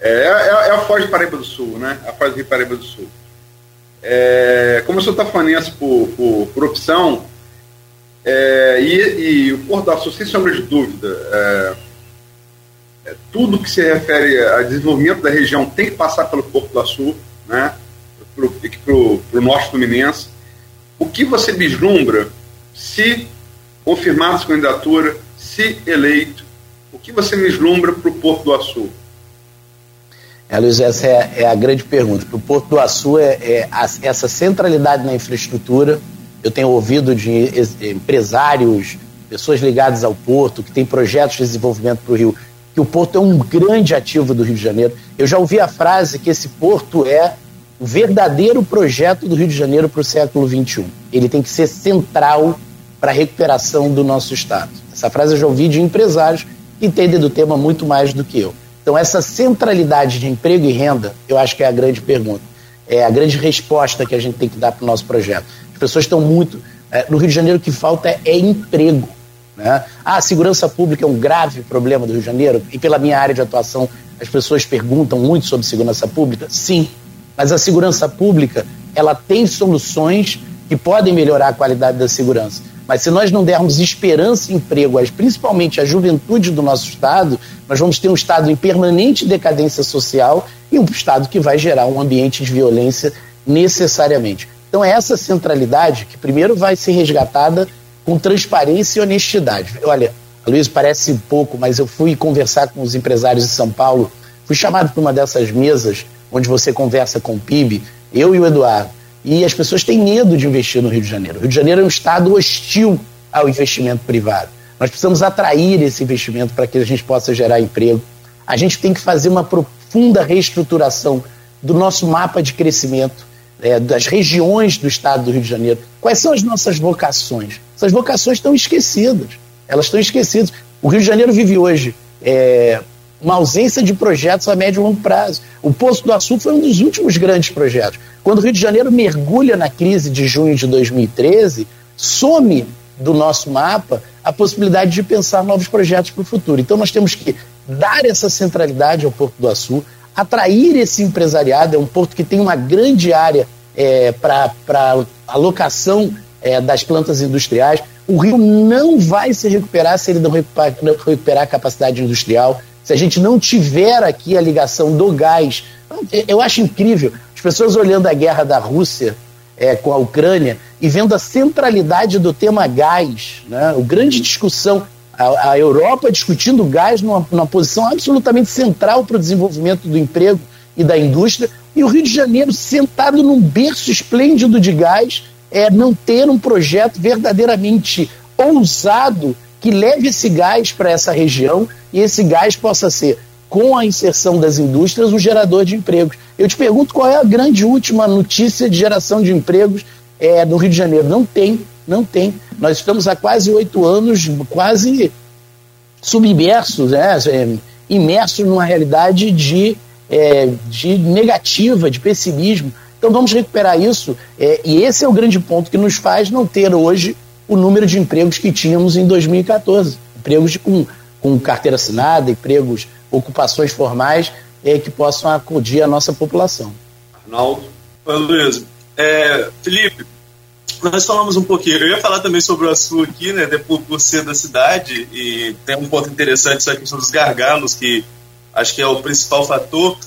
É a Foz de Paraíba do Sul, né? A Foz de Paraíba do Sul. Como eu sou tafanense por opção, e o Porto do Açu, sem sombra de dúvida, tudo que se refere a desenvolvimento da região tem que passar pelo Porto do Açu, né? Pro norte fluminense. O que você vislumbra, se confirmar essa candidatura, se eleito, o que você vislumbra para o Porto do Açu? Luiz, essa é a grande pergunta. Para o Porto do Açu, essa centralidade na infraestrutura. Eu tenho ouvido de empresários, pessoas ligadas ao Porto, que tem projetos de desenvolvimento para o Rio, que o Porto é um grande ativo do Rio de Janeiro. Eu já ouvi a frase que esse Porto é o verdadeiro projeto do Rio de Janeiro para o século XXI. Ele tem que ser central para a recuperação do nosso Estado. Essa frase eu já ouvi de empresários que entendem do tema muito mais do que eu. Então, essa centralidade de emprego e renda, eu acho que é a grande pergunta, é a grande resposta que a gente tem que dar para o nosso projeto. As pessoas estão muito... No Rio de Janeiro o que falta é emprego. Né? A segurança pública é um grave problema do Rio de Janeiro, e pela minha área de atuação as pessoas perguntam muito sobre segurança pública. Sim, mas a segurança pública ela tem soluções que podem melhorar a qualidade da segurança. Mas se nós não dermos esperança e emprego, principalmente à juventude do nosso Estado, nós vamos ter um Estado em permanente decadência social e um Estado que vai gerar um ambiente de violência necessariamente. Então é essa centralidade que primeiro vai ser resgatada com transparência e honestidade. Olha, Luiz, parece pouco, mas eu fui conversar com os empresários de São Paulo, fui chamado para uma dessas mesas onde você conversa com o PIB, eu e o Eduardo. E as pessoas têm medo de investir no Rio de Janeiro. O Rio de Janeiro é um estado hostil ao investimento privado. Nós precisamos atrair esse investimento para que a gente possa gerar emprego. A gente tem que fazer uma profunda reestruturação do nosso mapa de crescimento, das regiões do estado do Rio de Janeiro. Quais são as nossas vocações? Essas vocações estão esquecidas. Elas estão esquecidas. O Rio de Janeiro vive hoje uma ausência de projetos a médio e longo prazo. O Porto do Açu foi um dos últimos grandes projetos. Quando o Rio de Janeiro mergulha na crise de junho de 2013, some do nosso mapa a possibilidade de pensar novos projetos para o futuro. Então nós temos que dar essa centralidade ao Porto do Açu, atrair esse empresariado. É um porto que tem uma grande área para alocação das plantas industriais. O Rio não vai se recuperar se ele não recuperar a capacidade industrial. Se a gente não tiver aqui a ligação do gás, eu acho incrível as pessoas olhando a guerra da Rússia com a Ucrânia e vendo a centralidade do tema gás, né? O grande discussão, a Europa discutindo gás numa posição absolutamente central para o desenvolvimento do emprego e da indústria, e o Rio de Janeiro sentado num berço esplêndido de gás, não ter um projeto verdadeiramente ousado que leve esse gás para essa região e esse gás possa ser, com a inserção das indústrias, um gerador de empregos. Eu te pergunto qual é a grande última notícia de geração de empregos no Rio de Janeiro. Não tem. Nós estamos há quase 8 anos, quase submersos, imersos numa realidade de negativa, de pessimismo. Então vamos recuperar isso, e esse é o grande ponto que nos faz não ter hoje o número de empregos que tínhamos em 2014, empregos com carteira assinada, empregos, ocupações formais que possam acudir a nossa população. Arnaldo. Oi, Luiz. Felipe, nós falamos um pouquinho, eu ia falar também sobre o Açu aqui, né, por ser da cidade, e tem um ponto interessante sobre a questão dos gargalos, que acho que é o principal fator.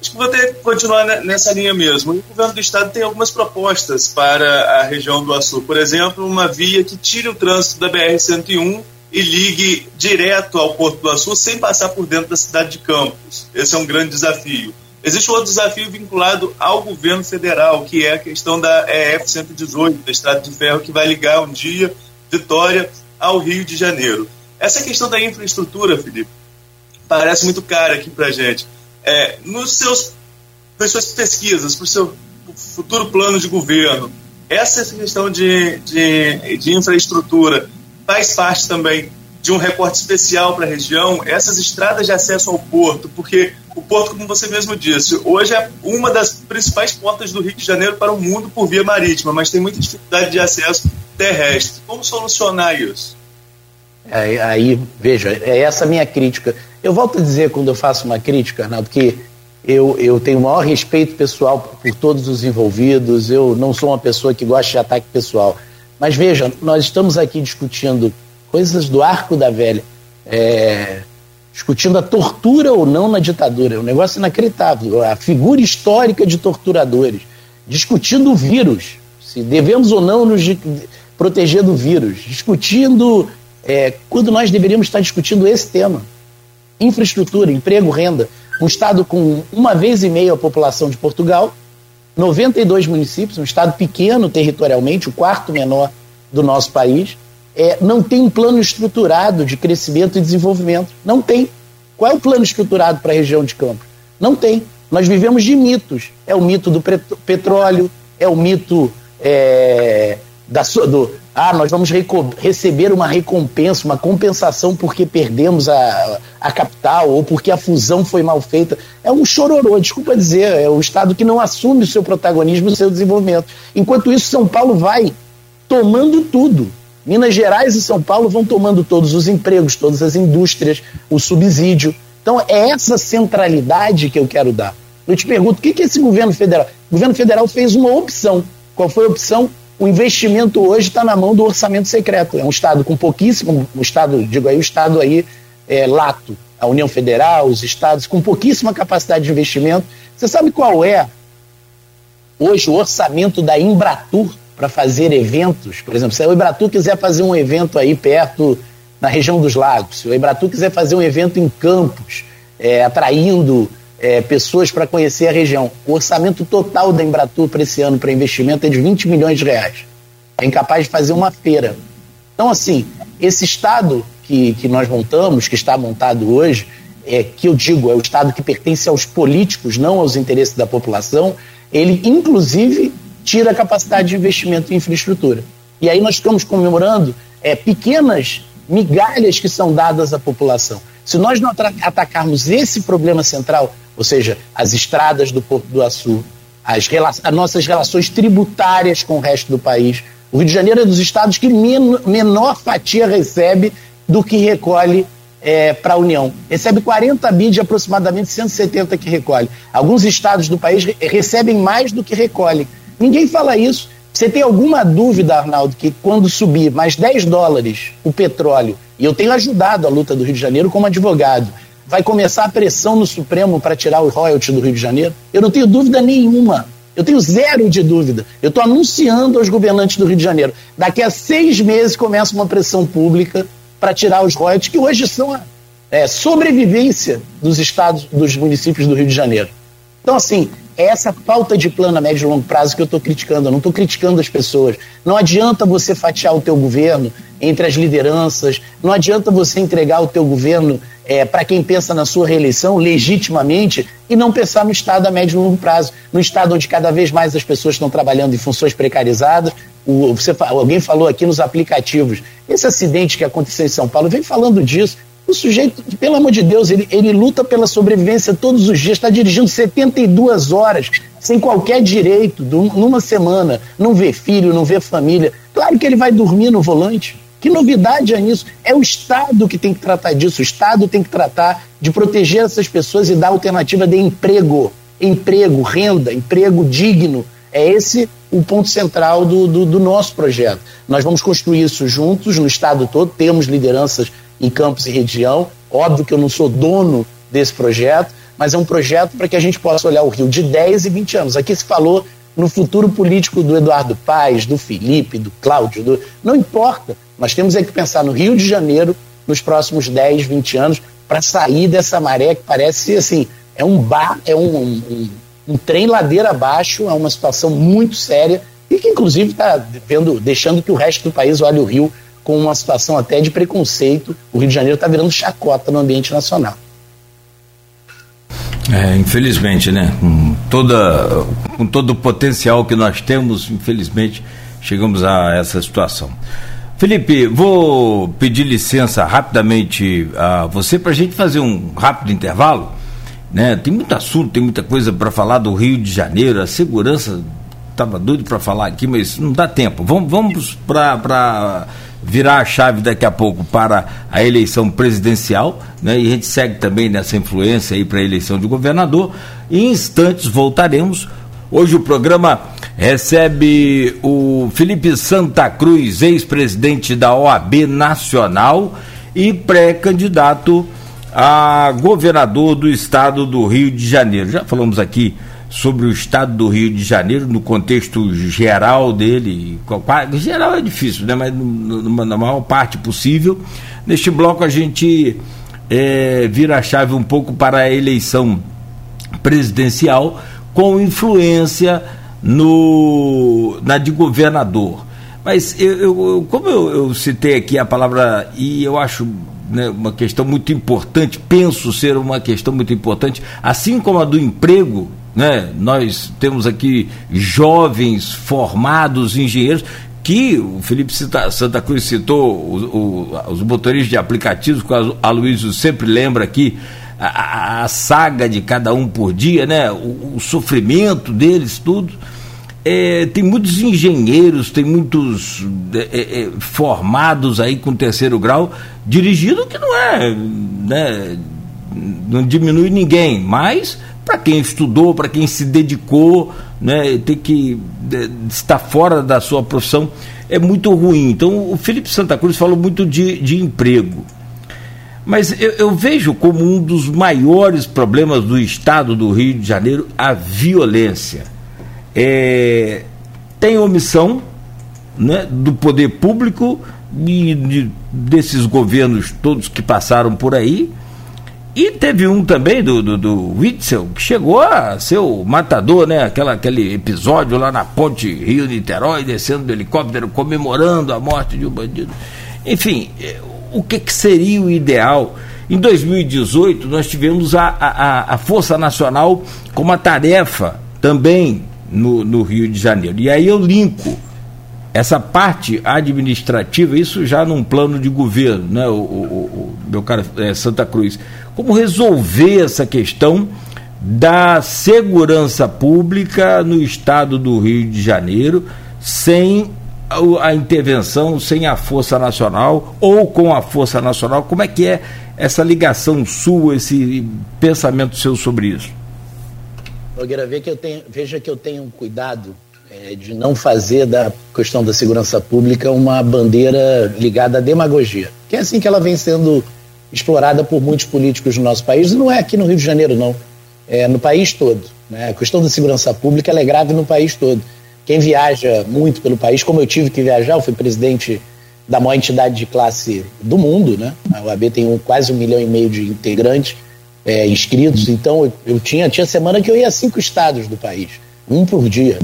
Acho que vou ter que continuar nessa linha mesmo. O governo do estado tem algumas propostas para a região do Açu. Por exemplo, uma via que tire o trânsito da BR-101 e ligue direto ao Porto do Açu sem passar por dentro da cidade de Campos. Esse é um grande desafio. Existe outro desafio vinculado ao governo federal, que é a questão da EF-118, da estrada de ferro, que vai ligar um dia Vitória ao Rio de Janeiro. Essa questão da infraestrutura, Felipe, parece muito cara aqui para a gente. Nas suas pesquisas, para o seu futuro plano de governo, essa questão de infraestrutura faz parte também de um recorte especial para a região, essas estradas de acesso ao porto, porque o porto, como você mesmo disse, hoje é uma das principais portas do Rio de Janeiro para o mundo por via marítima, mas tem muita dificuldade de acesso terrestre. Como solucionar isso? Aí, veja, é essa a minha crítica. Eu volto a dizer, quando eu faço uma crítica, Arnaldo, que eu tenho o maior respeito pessoal por todos os envolvidos, eu não sou uma pessoa que gosta de ataque pessoal. Mas veja, nós estamos aqui discutindo coisas do arco da velha, discutindo a tortura ou não na ditadura, é um negócio inacreditável, a figura histórica de torturadores, discutindo o vírus, se devemos ou não nos proteger do vírus, discutindo... quando nós deveríamos estar discutindo esse tema, infraestrutura, emprego, renda, um estado com 1,5 vezes a população de Portugal, 92 municípios, um estado pequeno territorialmente, o 4º menor do nosso país, não tem um plano estruturado de crescimento e desenvolvimento, não tem. Qual é o plano estruturado para a região de Campos? Não tem. Nós vivemos de mitos, é o mito do petróleo, é o mito ah, nós vamos receber uma recompensa, uma compensação porque perdemos a capital ou porque a fusão foi mal feita. É um chororô, desculpa dizer, é o Estado que não assume o seu protagonismo, o seu desenvolvimento. Enquanto isso, São Paulo vai tomando tudo. Minas Gerais e São Paulo vão tomando todos os empregos, todas as indústrias, o subsídio. Então é essa centralidade que eu quero dar. Eu te pergunto, o que é esse governo federal? O governo federal fez uma opção. Qual foi a opção? O investimento hoje está na mão do orçamento secreto. É um Estado com pouquíssimo, o Estado lato, a União Federal, os Estados, com pouquíssima capacidade de investimento. Você sabe qual é hoje o orçamento da Embratur para fazer eventos? Por exemplo, se o Embratur quiser fazer um evento aí perto, na região dos lagos, se o Embratur quiser fazer um evento em Campos, atraindo pessoas para conhecer a região, o orçamento total da Embratur para esse ano para investimento é de 20 milhões de reais. É incapaz de fazer uma feira. Então, assim, esse Estado que nós montamos, que está montado hoje, que eu digo, é o Estado que pertence aos políticos, não aos interesses da população, ele, inclusive, tira a capacidade de investimento em infraestrutura. E aí nós estamos comemorando pequenas migalhas que são dadas à população. Se nós não atacarmos esse problema central, ou seja, as estradas do Porto do Açu, as nossas relações tributárias com o resto do país, o Rio de Janeiro é dos estados que menor fatia recebe do que recolhe para a União. Recebe 40 bi de aproximadamente 170 que recolhe. Alguns estados do país recebem mais do que recolhem. Ninguém fala isso. Você tem alguma dúvida, Arnaldo, que quando subir mais $10 o petróleo, e eu tenho ajudado a luta do Rio de Janeiro como advogado, vai começar a pressão no Supremo para tirar o royalty do Rio de Janeiro? Eu não tenho dúvida nenhuma. Eu tenho zero de dúvida. Eu estou anunciando aos governantes do Rio de Janeiro. Daqui a 6 meses começa uma pressão pública para tirar os royalties, que hoje são a sobrevivência dos estados, dos municípios do Rio de Janeiro. Então, assim, é essa falta de plano a médio e longo prazo que eu estou criticando. Eu não estou criticando as pessoas. Não adianta você fatiar o teu governo entre as lideranças. Não adianta você entregar o teu governo para quem pensa na sua reeleição legitimamente e não pensar no Estado a médio e longo prazo. No Estado onde cada vez mais as pessoas estão trabalhando em funções precarizadas. Alguém falou aqui nos aplicativos. Esse acidente que aconteceu em São Paulo, vem falando disso. O sujeito, pelo amor de Deus, ele luta pela sobrevivência todos os dias, está dirigindo 72 horas, sem qualquer direito, numa semana, não vê filho, não vê família. Claro que ele vai dormir no volante. Que novidade é nisso? É o Estado que tem que tratar disso. O Estado tem que tratar de proteger essas pessoas e dar alternativa de emprego. Emprego, renda, emprego digno. É esse o ponto central do nosso projeto. Nós vamos construir isso juntos, no Estado todo, temos lideranças em Campos e região. Óbvio que eu não sou dono desse projeto, mas é um projeto para que a gente possa olhar o Rio de 10 e 20 anos. Aqui se falou no futuro político do Eduardo Paes, do Felipe, do Cláudio, não importa, nós temos é que pensar no Rio de Janeiro nos próximos 10, 20 anos para sair dessa maré que parece assim, um trem ladeira abaixo, é uma situação muito séria e que inclusive está deixando que o resto do país olhe o Rio com uma situação até de preconceito. O Rio de Janeiro está virando chacota no ambiente nacional. Infelizmente, né? Com todo o potencial que nós temos, infelizmente, chegamos a essa situação. Felipe, vou pedir licença rapidamente a você para a gente fazer um rápido intervalo, né? Tem muito assunto, tem muita coisa para falar do Rio de Janeiro, a segurança. Estava doido para falar aqui, mas não dá tempo. Vamos para virar a chave daqui a pouco para a eleição presidencial, né? E a gente segue também nessa influência aí para a eleição de governador. Em instantes voltaremos. Hoje o programa recebe o Felipe Santa Cruz, ex-presidente da OAB Nacional e pré-candidato a governador do estado do Rio de Janeiro. Já falamos aqui sobre o estado do Rio de Janeiro, no contexto geral dele. Geral é difícil, né? Mas na maior parte possível. Neste bloco a gente vira a chave um pouco para a eleição presidencial, com influência na de governador. Mas como eu citei aqui a palavra, e eu acho, né, uma questão muito importante, penso ser uma questão muito importante, assim como a do emprego, né? Nós temos aqui jovens formados, engenheiros, que o Felipe Santa Cruz citou os motoristas de aplicativos, que o Aloysio sempre lembra aqui, a saga de cada um por dia, né? O sofrimento deles, tudo. Tem muitos engenheiros, tem muitos formados aí com terceiro grau, dirigindo que não é, né, não diminui ninguém, mas para quem estudou, para quem se dedicou, né, tem que estar fora da sua profissão é muito ruim. Então o Felipe Santa Cruz falou muito de emprego, mas eu vejo como um dos maiores problemas do estado do Rio de Janeiro a violência. Tem omissão, né, do poder público e desses governos todos que passaram por aí, e teve um também do Witzel, que chegou a ser o matador, né, aquele episódio lá na ponte Rio-Niterói, descendo do helicóptero, comemorando a morte de um bandido. Enfim, o que seria o ideal? Em 2018 nós tivemos a Força Nacional com uma tarefa também no Rio de Janeiro. E aí eu linko essa parte administrativa, isso já num plano de governo, né, o meu cara Santa Cruz, como resolver essa questão da segurança pública no estado do Rio de Janeiro sem a intervenção, sem a Força Nacional ou com a Força Nacional. Como é que é essa ligação sua, esse pensamento seu sobre isso? Nogueira, veja que eu tenho um cuidado de não fazer da questão da segurança pública uma bandeira ligada à demagogia, que é assim que ela vem sendo explorada por muitos políticos no nosso país, e não é aqui no Rio de Janeiro não, é no país todo, né? A questão da segurança pública ela é grave no país todo. Quem viaja muito pelo país, como eu tive que viajar, eu fui presidente da maior entidade de classe do mundo, né? A OAB tem quase 1,5 milhão de integrantes inscritos, então eu tinha semana que eu ia a 5 estados do país, um por dia.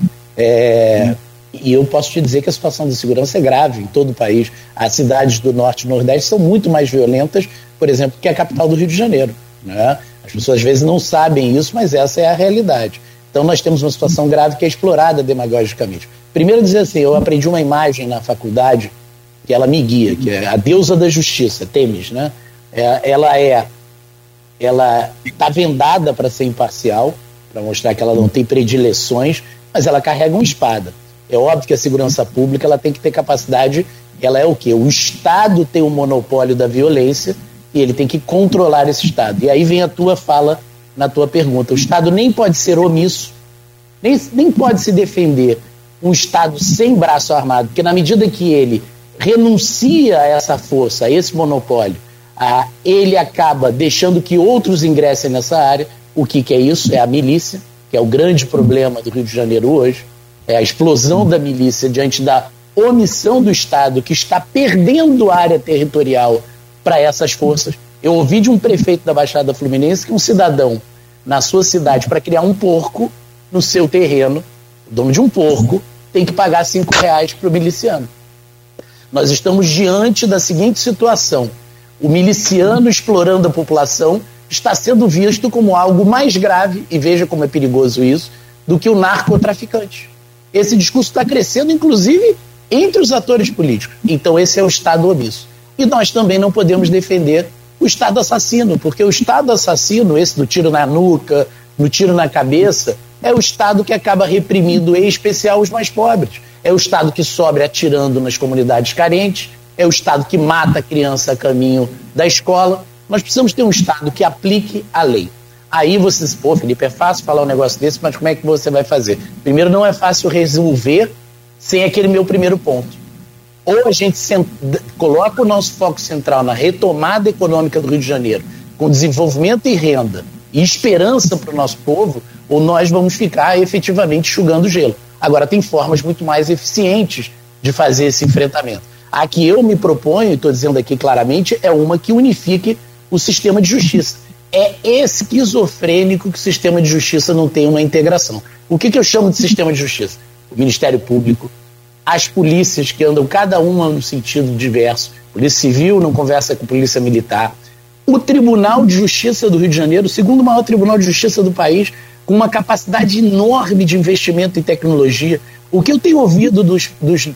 E eu posso te dizer que a situação de segurança é grave em todo o país. As cidades do Norte e Nordeste são muito mais violentas, por exemplo, que a capital do Rio de Janeiro, né? As pessoas às vezes não sabem isso, mas essa é a realidade. Então nós temos uma situação grave que é explorada demagogicamente. Primeiro dizer assim, eu aprendi uma imagem na faculdade que ela me guia, que é a deusa da justiça, Têmis, né? Ela está vendada para ser imparcial, para mostrar que ela não tem predileções, mas ela carrega uma espada. É óbvio que a segurança pública ela tem que ter capacidade, ela é o quê? O Estado tem o monopólio da violência e ele tem que controlar esse Estado. E aí vem a tua fala na tua pergunta. O Estado nem pode ser omisso, nem pode se defender um Estado sem braço armado, porque na medida que ele renuncia a essa força, a esse monopólio, ele acaba deixando que outros ingressem nessa área. O que é isso? É a milícia, que é o grande problema do Rio de Janeiro hoje, é a explosão da milícia diante da omissão do Estado, que está perdendo área territorial para essas forças. Eu ouvi de um prefeito da Baixada Fluminense que um cidadão na sua cidade, para criar um porco no seu terreno, o dono de um porco, tem que pagar R$5 para o miliciano. Nós estamos diante da seguinte situação: o miliciano explorando a população está sendo visto como algo mais grave, e veja como é perigoso isso, do que o narcotraficante. Esse discurso está crescendo, inclusive, entre os atores políticos. Então esse é o Estado omisso. E nós também não podemos defender o Estado assassino, porque o Estado assassino, esse do tiro na nuca, no tiro na cabeça, é o Estado que acaba reprimindo, em especial, os mais pobres. É o Estado que sobra atirando nas comunidades carentes, é o Estado que mata a criança a caminho da escola. Nós precisamos ter um Estado que aplique a lei. Aí você diz, pô, Felipe, é fácil falar um negócio desse, mas como é que você vai fazer? Primeiro, não é fácil resolver sem aquele meu primeiro ponto. Ou a gente coloca o nosso foco central na retomada econômica do Rio de Janeiro, com desenvolvimento e renda e esperança para o nosso povo, ou nós vamos ficar efetivamente enxugando gelo. Agora, tem formas muito mais eficientes de fazer esse enfrentamento. A que eu me proponho, e estou dizendo aqui claramente, é uma que unifique o sistema de justiça. É esquizofrênico que o sistema de justiça não tem uma integração. O que eu chamo de sistema de justiça? O Ministério Público, as polícias que andam cada uma no sentido diverso, Polícia Civil não conversa com Polícia Militar, o Tribunal de Justiça do Rio de Janeiro, o segundo maior Tribunal de Justiça do país, com uma capacidade enorme de investimento em tecnologia, O que eu tenho ouvido,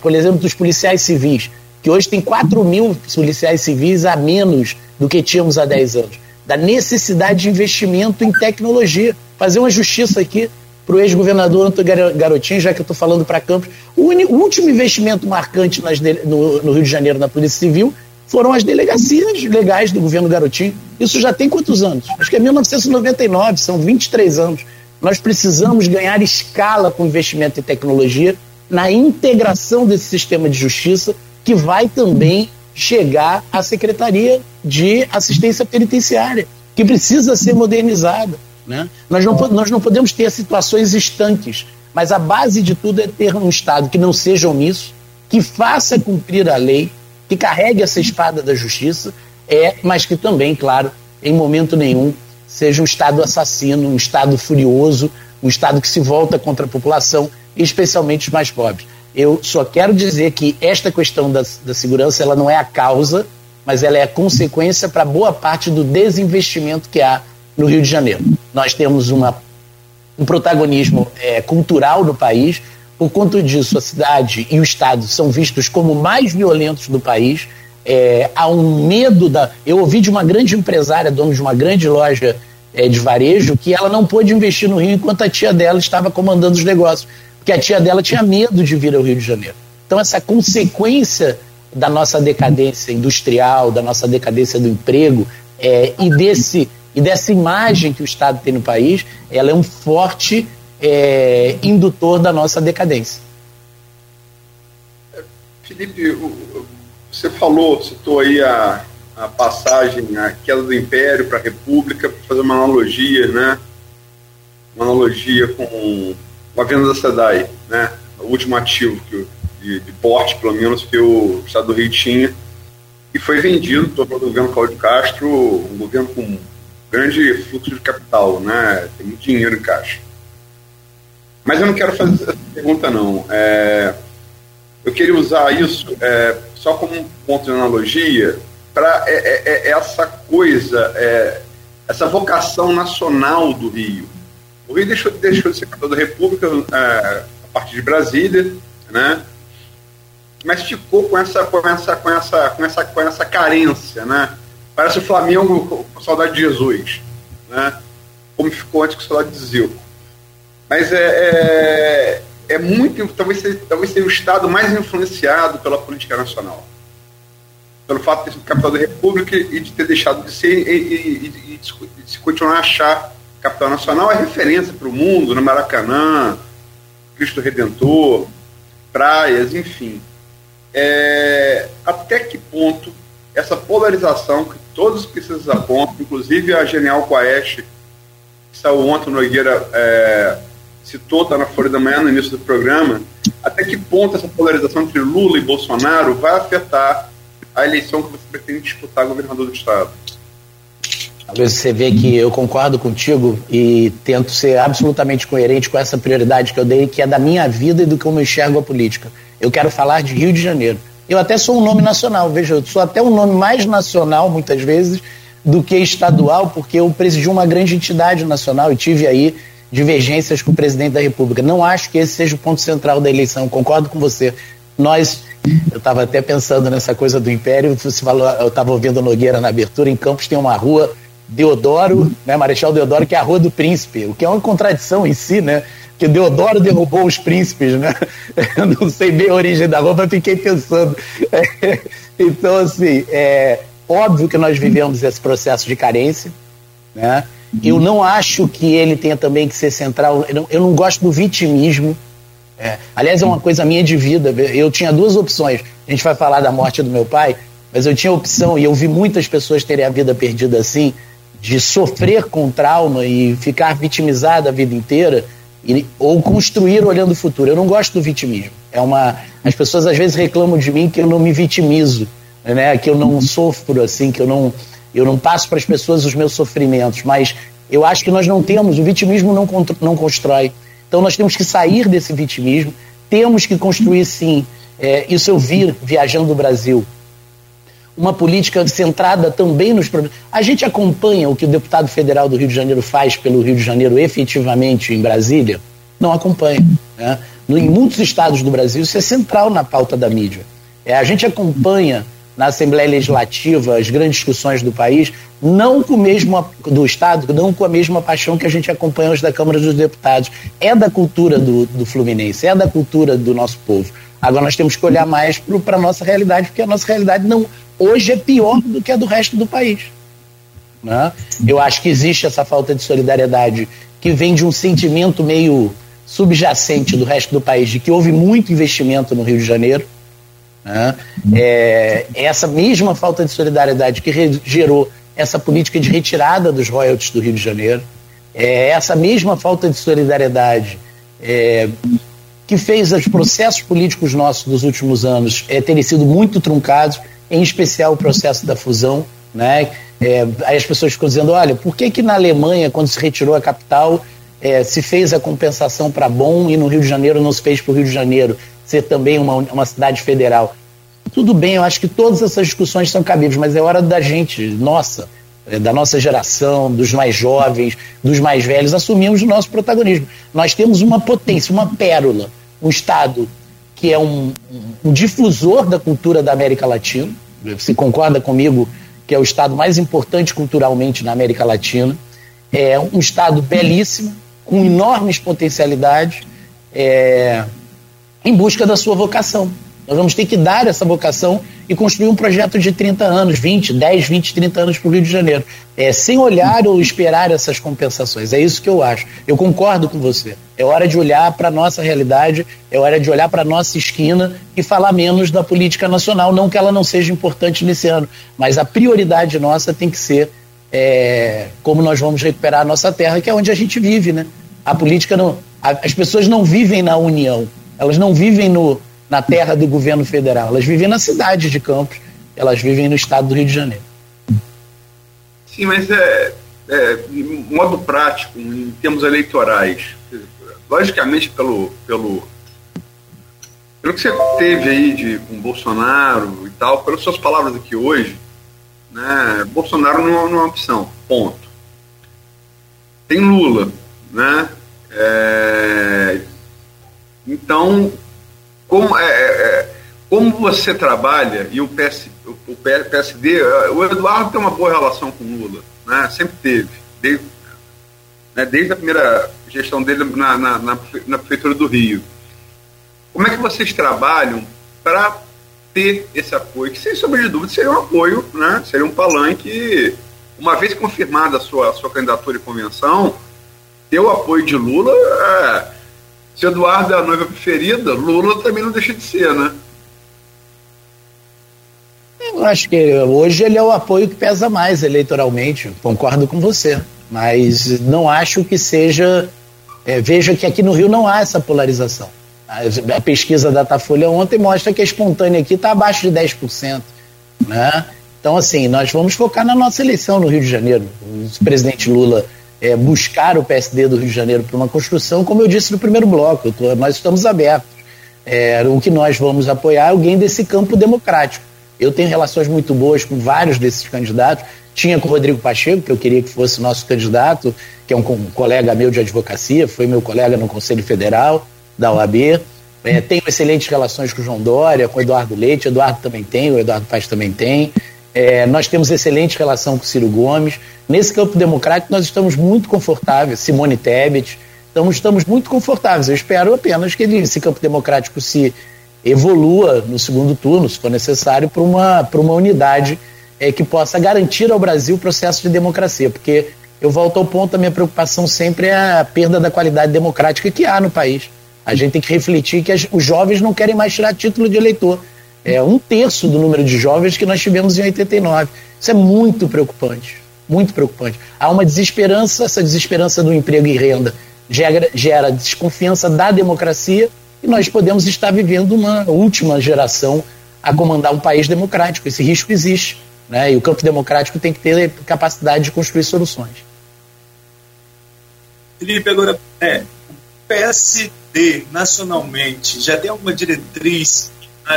por exemplo, dos policiais civis, que hoje tem 4 mil policiais civis a menos do que tínhamos há 10 anos, da necessidade de investimento em tecnologia. Fazer uma justiça aqui para o ex-governador Antônio Garotinho, já que eu estou falando para Campos. O último investimento marcante no Rio de Janeiro na Polícia Civil foram as delegacias legais do governo Garotinho. Isso já tem quantos anos? Acho que é 1999, são 23 anos. Nós precisamos ganhar escala com investimento em tecnologia na integração desse sistema de justiça, que vai também chegar à Secretaria de Assistência Penitenciária, que precisa ser modernizada, né? Nós não podemos ter situações estanques, mas a base de tudo é ter um Estado que não seja omisso, que faça cumprir a lei, que carregue essa espada da justiça, mas que também, claro, em momento nenhum seja um Estado assassino, um Estado furioso, um Estado que se volta contra a população, especialmente os mais pobres. Eu só quero dizer que esta questão da segurança, ela não é a causa, mas ela é a consequência para boa parte do desinvestimento que há no Rio de Janeiro. Nós temos um protagonismo cultural no país. Por conta disso, a cidade e o Estado são vistos como mais violentos do país. Há um medo Eu ouvi de uma grande empresária, dona de uma grande loja de varejo, que ela não pôde investir no Rio enquanto a tia dela estava comandando os negócios, porque a tia dela tinha medo de vir ao Rio de Janeiro. Então, essa consequência da nossa decadência industrial, da nossa decadência do emprego e dessa imagem que o Estado tem no país, ela é um forte indutor da nossa decadência. Felipe, você citou aí a passagem, a queda do Império para a República, para fazer uma analogia, né? Uma analogia com a venda da SEDAI, né? O último ativo de porte, pelo menos, que o Estado do Rio tinha, e foi vendido pelo governo Cláudio Castro, um governo com grande fluxo de capital, né? Tem muito dinheiro em caixa. Mas eu não quero fazer essa pergunta, não. Eu queria usar isso só como um ponto de analogia para essa coisa, essa vocação nacional do Rio. O Rio deixou de ser capital da República a partir de Brasília, né? Mas ficou com essa carência, né? Parece o Flamengo com saudade de Jesus, né? Como ficou antes com saudade de Zico. Mas muito, talvez seja o Estado mais influenciado pela política nacional, pelo fato de ser capital da República e de ter deixado de ser e de se continuar a achar capital nacional é referência para o mundo, no Maracanã, Cristo Redentor, praias, enfim. Até que ponto essa polarização que todos os pesquisadores apontam, inclusive a genial Quaest, que saiu ontem, Nogueira citou, está na Folha da Manhã, no início do programa, até que ponto essa polarização entre Lula e Bolsonaro vai afetar a eleição que você pretende disputar governador do Estado? Você vê que eu concordo contigo e tento ser absolutamente coerente com essa prioridade que eu dei, que é da minha vida e do que eu enxergo a política. Eu quero falar de Rio de Janeiro. Eu até sou um nome nacional, veja, eu sou até um nome mais nacional, muitas vezes, do que estadual, porque eu presidi uma grande entidade nacional e tive aí divergências com o presidente da República. Não acho que esse seja o ponto central da eleição, concordo com você. Eu estava até pensando nessa coisa do Império, você falou, eu estava ouvindo Nogueira na abertura, em Campos tem uma rua Deodoro, né, Marechal Deodoro, que é a Rua do Príncipe, o que é uma contradição em si, né, que Deodoro derrubou os príncipes, né, eu não sei bem a origem da rua, mas fiquei pensando, então assim, óbvio que nós vivemos esse processo de carência, né, eu não acho que ele tenha também que ser central, eu não gosto do vitimismo, aliás é uma coisa minha de vida, eu tinha duas opções, a gente vai falar da morte do meu pai, mas eu tinha a opção, e eu vi muitas pessoas terem a vida perdida assim, de sofrer com trauma e ficar vitimizada a vida inteira, ou construir olhando o futuro. Eu não gosto do vitimismo. As pessoas às vezes reclamam de mim que eu não me vitimizo, né? Que eu não sofro assim, que eu não passo para as pessoas os meus sofrimentos, mas eu acho que nós não temos, o vitimismo não constrói. Então nós temos que sair desse vitimismo, temos que construir sim, isso eu vi viajando o Brasil, uma política centrada também nos problemas. A gente acompanha o que o deputado federal do Rio de Janeiro faz pelo Rio de Janeiro efetivamente em Brasília? Não acompanha, né? em muitos estados do Brasil, isso é central na pauta da mídia. A gente acompanha na Assembleia Legislativa as grandes discussões do país, não com o mesmo do Estado, não com a mesma paixão que a gente acompanha os da Câmara dos Deputados. É da cultura do Fluminense, é da cultura do nosso povo. Agora nós temos que olhar mais para a nossa realidade, porque a nossa realidade não, hoje é pior do que a do resto do país, né? Eu acho que existe essa falta de solidariedade que vem de um sentimento meio subjacente do resto do país, de que houve muito investimento no Rio de Janeiro, né? Essa mesma falta de solidariedade que gerou essa política de retirada dos royalties do Rio de Janeiro, essa mesma falta de solidariedade que fez os processos políticos nossos dos últimos anos terem sido muito truncados, em especial o processo da fusão, né? Aí as pessoas ficam dizendo, olha, por que que na Alemanha, quando se retirou a capital, se fez a compensação para Bonn e no Rio de Janeiro não se fez para o Rio de Janeiro ser também uma cidade federal? Tudo bem, eu acho que todas essas discussões são cabíveis, mas é hora da gente, da nossa geração, dos mais jovens, dos mais velhos, assumirmos o nosso protagonismo. Nós temos uma potência, uma pérola, um Estado que é um difusor da cultura da América Latina. Você concorda comigo que é o Estado mais importante culturalmente na América Latina? É um Estado belíssimo, com enormes potencialidades, em busca da sua vocação. Nós vamos ter que dar essa vocação e construir um projeto de 30 anos, 30 anos para o Rio de Janeiro, sem olhar ou esperar essas compensações. É isso que eu acho. Eu concordo com você. É hora de olhar para a nossa realidade, é hora de olhar para a nossa esquina e falar menos da política nacional, não que ela não seja importante nesse ano, mas a prioridade nossa tem que ser como nós vamos recuperar a nossa terra, que é onde a gente vive, né? A política não... As pessoas não vivem na União, elas não vivem na terra do governo federal, elas vivem na cidade de Campos, elas vivem no estado do Rio de Janeiro. Sim, mas de modo prático, em termos eleitorais, logicamente pelo que você teve aí com Bolsonaro e tal, pelas suas palavras aqui hoje, né, Bolsonaro não é uma opção, ponto. Tem Lula, né? Então, como você trabalha, e o PSD, o Eduardo tem uma boa relação com o Lula, né? Sempre teve, desde a primeira gestão dele na Prefeitura do Rio. Como é que vocês trabalham para ter esse apoio, que sem sombra de dúvida seria um apoio, né? Seria um palanque, uma vez confirmada a sua candidatura e convenção, ter o apoio de Lula... Se Eduardo é a noiva preferida, Lula também não deixa de ser, né? Eu acho que hoje ele é o apoio que pesa mais eleitoralmente, concordo com você, mas não acho que seja... veja que aqui no Rio não há essa polarização. A pesquisa da Datafolha ontem mostra que a espontânea aqui está abaixo de 10%, né? Então, assim, nós vamos focar na nossa eleição no Rio de Janeiro. O presidente Lula... buscar o PSD do Rio de Janeiro para uma construção, como eu disse no primeiro bloco, nós estamos abertos. O que nós vamos apoiar é alguém desse campo democrático. Eu tenho relações muito boas com vários desses candidatos, tinha com o Rodrigo Pacheco, que eu queria que fosse nosso candidato, que é um colega meu de advocacia, foi meu colega no Conselho Federal da OAB, tenho excelentes relações com o João Dória, com o Eduardo Leite, o Eduardo Paes também tem. Nós temos excelente relação com o Ciro Gomes. Nesse campo democrático nós estamos muito confortáveis, Simone Tebet, então estamos muito confortáveis. Eu espero apenas que esse campo democrático se evolua no segundo turno, se for necessário, para uma unidade que possa garantir ao Brasil o processo de democracia, porque eu volto ao ponto, a minha preocupação sempre é a perda da qualidade democrática que há no país. A gente tem que refletir que os jovens não querem mais tirar título de eleitor. É um terço do número de jovens que nós tivemos em 89. Isso é muito preocupante, muito preocupante. Há uma desesperança, essa desesperança do emprego e renda gera desconfiança da democracia e nós podemos estar vivendo uma última geração a comandar um país democrático. Esse risco existe, né? E o campo democrático tem que ter capacidade de construir soluções. Felipe, agora, o PSD nacionalmente já tem alguma diretriz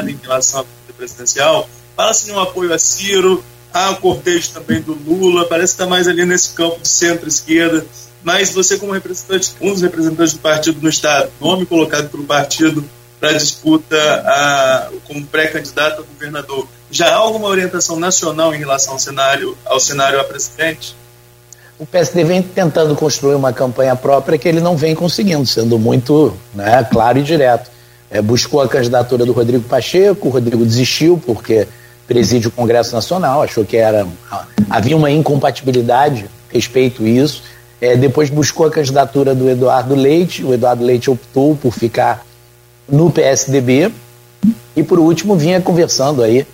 em relação à política presidencial? Fala-se em um apoio a Ciro, há o cortejo também do Lula, parece que está mais ali nesse campo de centro-esquerda, mas você como representante, um dos representantes do partido no Estado, nome colocado pelo partido para disputa como pré-candidato a governador, já há alguma orientação nacional em relação ao cenário a presidente? O PSD vem tentando construir uma campanha própria que ele não vem conseguindo, sendo muito claro e direto. Buscou a candidatura do Rodrigo Pacheco, o Rodrigo desistiu porque preside o Congresso Nacional, achou que havia uma incompatibilidade respeito a isso. Depois buscou a candidatura do Eduardo Leite, o Eduardo Leite optou por ficar no PSDB e, por último, vinha conversando aí,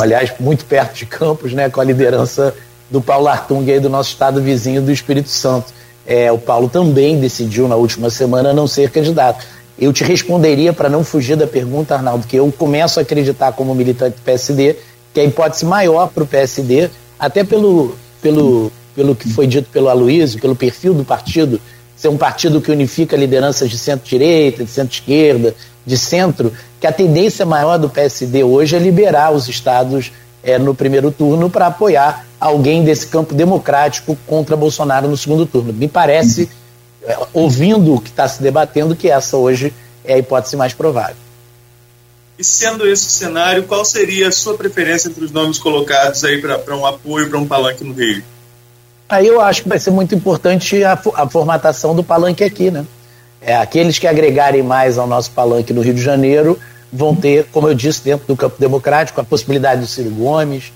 aliás, muito perto de Campos, com a liderança do Paulo Artung aí do nosso estado vizinho do Espírito Santo. O Paulo também decidiu na última semana não ser candidato. Eu te responderia, para não fugir da pergunta, Arnaldo, que eu começo a acreditar como militante do PSD, que a hipótese maior para o PSD, até pelo que foi dito pelo Aloysio, pelo perfil do partido, ser um partido que unifica lideranças de centro-direita, de centro-esquerda, de centro, que a tendência maior do PSD hoje é liberar os estados no primeiro turno para apoiar alguém desse campo democrático contra Bolsonaro no segundo turno. Me parece, ouvindo o que está se debatendo, que essa hoje é a hipótese mais provável. E sendo esse o cenário, qual seria a sua preferência entre os nomes colocados aí para um apoio, para um palanque no Rio? Aí eu acho que vai ser muito importante a formatação do palanque aqui, né? Aqueles que agregarem mais ao nosso palanque no Rio de Janeiro vão ter, como eu disse, dentro do campo democrático, a possibilidade do Ciro Gomes,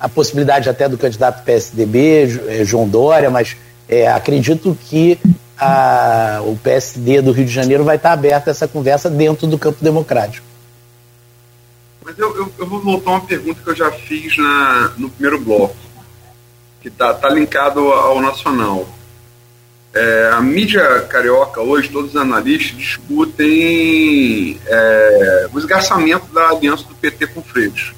a possibilidade até do candidato PSDB, João Dória, mas acredito que o PSD do Rio de Janeiro vai estar aberto a essa conversa dentro do campo democrático. Mas eu vou voltar a uma pergunta que eu já fiz no primeiro bloco, que está linkado ao nacional. A mídia carioca hoje, todos os analistas discutem o esgarçamento da aliança do PT com o Freixo,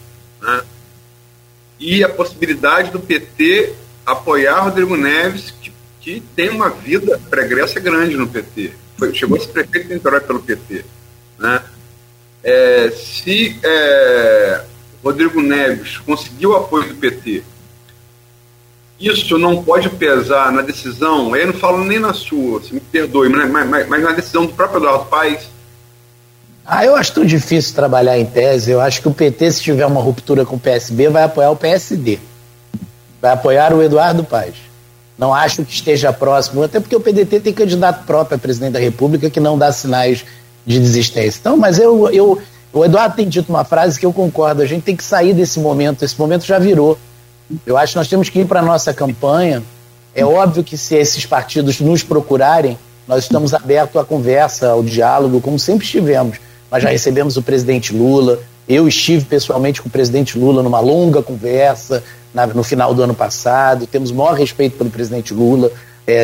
e a possibilidade do PT apoiar Rodrigo Neves, que tem uma vida pregressa grande no PT. Chegou a ser prefeito de Niterói pelo PT. Se Rodrigo Neves conseguiu o apoio do PT, isso não pode pesar na decisão, eu não falo nem na sua, se me perdoe, mas na decisão do próprio Eduardo Paes? Eu acho tão difícil trabalhar em tese. Eu acho que o PT, se tiver uma ruptura com o PSB, vai apoiar o PSD. Vai apoiar o Eduardo Paes. Não acho que esteja próximo, até porque o PDT tem candidato próprio a presidente da República que não dá sinais de desistência. Então, mas o Eduardo tem dito uma frase que eu concordo, a gente tem que sair desse momento, esse momento já virou. Eu acho que nós temos que ir para a nossa campanha. É óbvio que se esses partidos nos procurarem, nós estamos abertos à conversa, ao diálogo, como sempre estivemos. Nós já recebemos o presidente Lula, eu estive pessoalmente com o presidente Lula numa longa conversa no final do ano passado, temos o maior respeito pelo presidente Lula,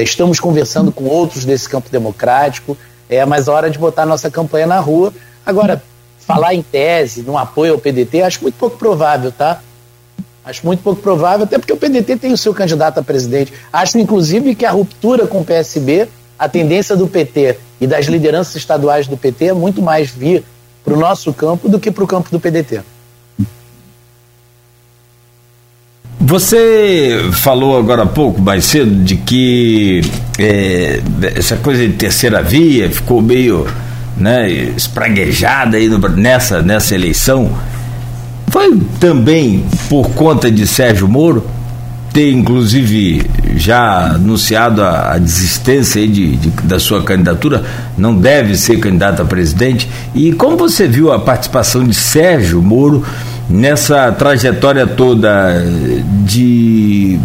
estamos conversando com outros desse campo democrático, mas é hora de botar a nossa campanha na rua. Agora, falar em tese, num apoio ao PDT, acho muito pouco provável, tá? Acho muito pouco provável, até porque o PDT tem o seu candidato a presidente. Acho, inclusive, que a ruptura com o PSB, a tendência do PT e das lideranças estaduais do PT é muito mais vir para o nosso campo do que para o campo do PDT. Você falou agora há pouco, mais cedo, de que essa coisa de terceira via ficou meio espraguejada aí nessa eleição. Foi também por conta de Sérgio Moro ter, inclusive, já anunciado a desistência aí da sua candidatura, não deve ser candidato a presidente. E como você viu a participação de Sérgio Moro nessa trajetória toda de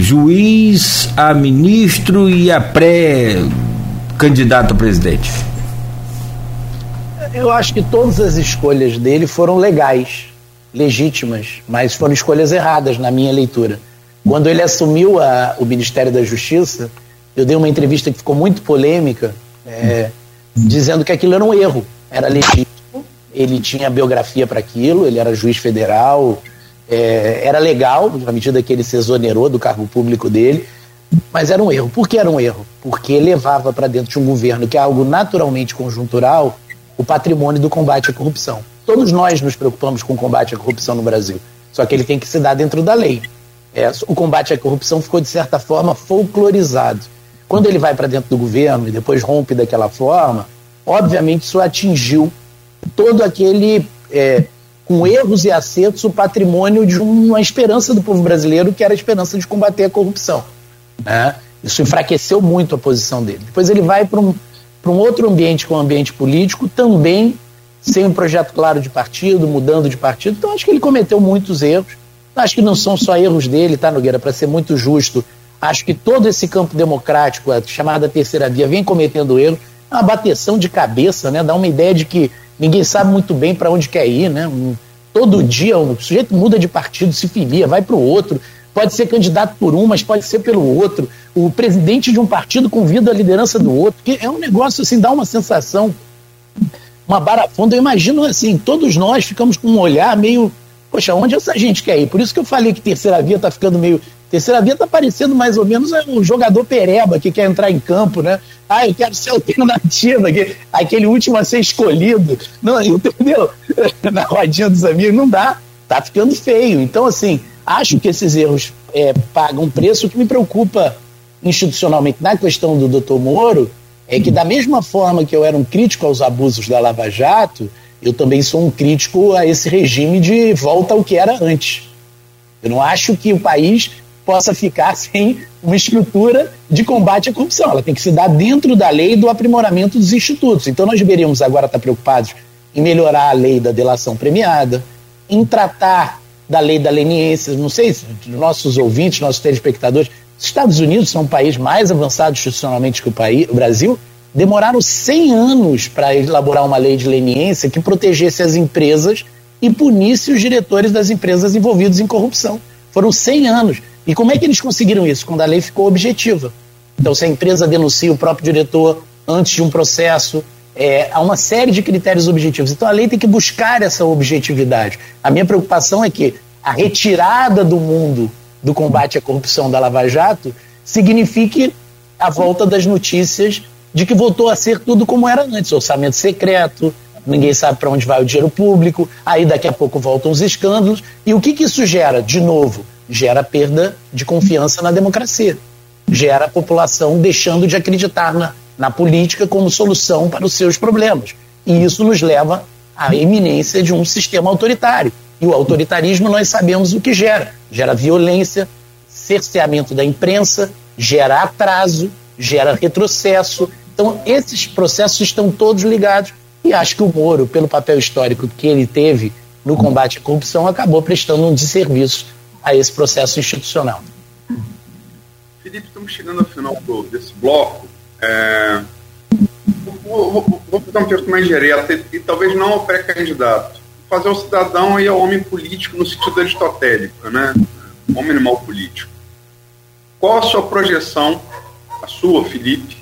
juiz a ministro e a pré-candidato a presidente? Eu acho que todas as escolhas dele foram legais, legítimas, mas foram escolhas erradas na minha leitura. Quando ele assumiu o Ministério da Justiça, eu dei uma entrevista que ficou muito polêmica, dizendo que aquilo era um erro, era legítimo, ele tinha biografia para aquilo, ele era juiz federal, era legal, na medida que ele se exonerou do cargo público dele, mas era um erro. Por que era um erro? Porque levava para dentro de um governo que é algo naturalmente conjuntural, o patrimônio do combate à corrupção. Todos nós nos preocupamos com o combate à corrupção no Brasil, só que ele tem que se dar dentro da lei. o combate à corrupção ficou, de certa forma, folclorizado. Quando ele vai para dentro do governo e depois rompe daquela forma, obviamente isso atingiu todo aquele, com erros e acertos, o patrimônio de uma esperança do povo brasileiro, que era a esperança de combater a corrupção, né? Isso enfraqueceu muito a posição dele. Depois ele vai para um outro ambiente, que é um ambiente político, também sem um projeto claro de partido, mudando de partido. Então acho que ele cometeu muitos erros. Acho que não são só erros dele, tá, Nogueira? Para ser muito justo, acho que todo esse campo democrático, a chamada terceira via, vem cometendo erros. É uma bateção de cabeça, né? Dá uma ideia de que ninguém sabe muito bem para onde quer ir, né? Todo dia o sujeito muda de partido, se filia, vai para o outro. Pode ser candidato por um, mas pode ser pelo outro. O presidente de um partido convida a liderança do outro. Que é um negócio assim, dá uma sensação, uma barafunda. Eu imagino assim, todos nós ficamos com um olhar meio, poxa, onde essa gente quer ir? Por isso que eu falei que terceira via está ficando meio... Terceira via está parecendo mais ou menos um jogador pereba que quer entrar em campo, né? Ah, eu quero ser alternativa, aquele último a ser escolhido. Não, entendeu? Na rodinha dos amigos não dá. Tá ficando feio. Então, assim... Acho que esses erros pagam preço. O que me preocupa institucionalmente na questão do Dr. Moro é que, da mesma forma que eu era um crítico aos abusos da Lava Jato, eu também sou um crítico a esse regime de volta ao que era antes. Eu não acho que o país possa ficar sem uma estrutura de combate à corrupção. Ela tem que se dar dentro da lei, do aprimoramento dos institutos. Então nós deveríamos agora estar preocupados em melhorar a lei da delação premiada, em tratar da lei da leniência. Não sei se nossos ouvintes, nossos telespectadores, os Estados Unidos são um país mais avançado institucionalmente que o Brasil, demoraram 100 anos para elaborar uma lei de leniência que protegesse as empresas e punisse os diretores das empresas envolvidos em corrupção. Foram 100 anos. E como é que eles conseguiram isso? Quando a lei ficou objetiva. Então, se a empresa denuncia o próprio diretor antes de um processo... há uma série de critérios objetivos. Então a lei tem que buscar essa objetividade. A minha preocupação é que a retirada do mundo do combate à corrupção da Lava Jato signifique a volta das notícias de que voltou a ser tudo como era antes: orçamento secreto, ninguém sabe para onde vai o dinheiro público, aí daqui a pouco voltam os escândalos. E o que isso gera? De novo, gera perda de confiança na democracia, gera a população deixando de acreditar na política como solução para os seus problemas. E isso nos leva à iminência de um sistema autoritário. E o autoritarismo, nós sabemos o que gera. Gera violência, cerceamento da imprensa, gera atraso, gera retrocesso. Então, esses processos estão todos ligados. E acho que o Moro, pelo papel histórico que ele teve no combate à corrupção, acabou prestando um desserviço a esse processo institucional. Felipe, estamos chegando ao final desse bloco. Vou dar um texto mais direto e talvez não ao pré-candidato, fazer o cidadão e ao homem político no sentido aristotélico, né? Homem animal político. Qual a sua projeção, a sua, Felipe,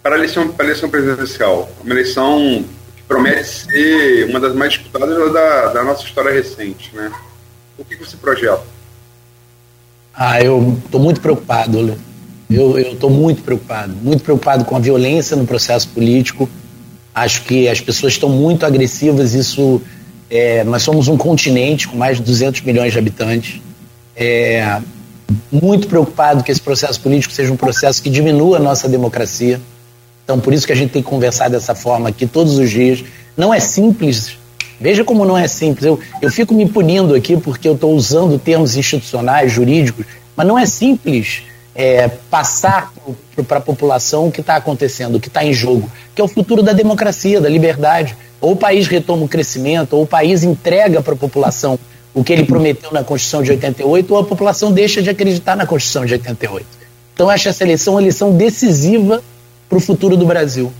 para a eleição presidencial? Uma eleição que promete ser uma das mais disputadas da nossa história recente, né? O que você projeta? Eu estou muito preocupado, Léo. Eu estou muito preocupado com a violência no processo político. Acho que as pessoas estão muito agressivas. Isso, nós somos um continente com mais de 200 milhões de habitantes. Muito preocupado que esse processo político seja um processo que diminua a nossa democracia. Então, por isso que a gente tem que conversar dessa forma aqui todos os dias. Não é simples. Veja como não é simples. Eu fico me punindo aqui porque eu estou usando termos institucionais, jurídicos, mas não é simples. Passar para a população o que está acontecendo, o que está em jogo, que é o futuro da democracia, da liberdade. Ou o país retoma o crescimento, ou o país entrega para a população o que ele prometeu na Constituição de 88, ou a população deixa de acreditar na Constituição de 88. Então, acho essa eleição uma eleição decisiva para o futuro do Brasil.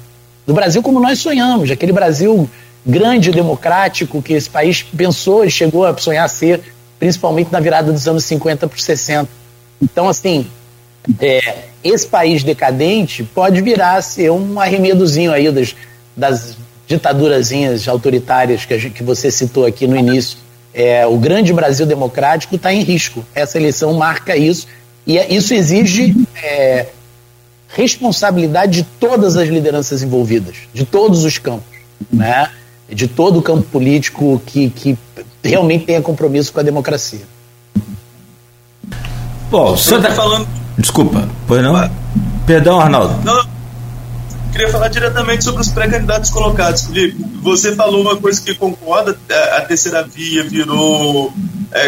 Do Brasil como nós sonhamos, aquele Brasil grande, democrático, que esse país pensou e chegou a sonhar ser, principalmente na virada dos anos 50 para os 60. Então, assim... esse país decadente pode virar a ser um arremedozinho aí das ditadurazinhas autoritárias que você citou aqui no início. O grande Brasil democrático está em risco. Essa eleição marca isso, e isso exige responsabilidade de todas as lideranças envolvidas, de todos os campos, né? De todo o campo político que realmente tenha compromisso com a democracia. Bom, você está falando... Desculpa, pois não? Perdão, Arnaldo. Não, queria falar diretamente sobre os pré-candidatos colocados, Felipe. Você falou uma coisa que concorda, a terceira via virou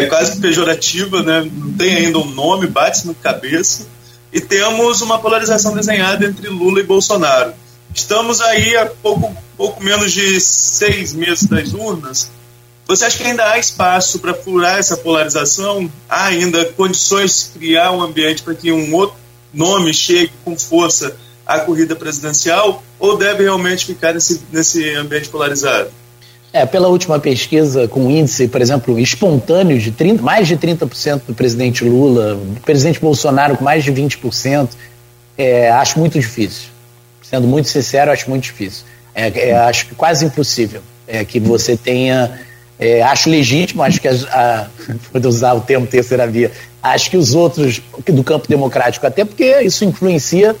quase pejorativa, né? Não tem ainda um nome, bate-se na cabeça. E temos uma polarização desenhada entre Lula e Bolsonaro. Estamos aí há pouco menos de 6 meses das urnas. Você acha que ainda há espaço para furar essa polarização? Há ainda condições de criar um ambiente para que um outro nome chegue com força à corrida presidencial? Ou deve realmente ficar nesse ambiente polarizado? Pela última pesquisa com índice, por exemplo, espontâneo de mais de 30% do presidente Lula, do presidente Bolsonaro com mais de 20%, acho muito difícil. Sendo muito sincero, acho muito difícil. Acho que quase impossível que você tenha... acho legítimo, acho que vou usar o termo terceira via, acho que os outros do campo democrático, até porque isso influencia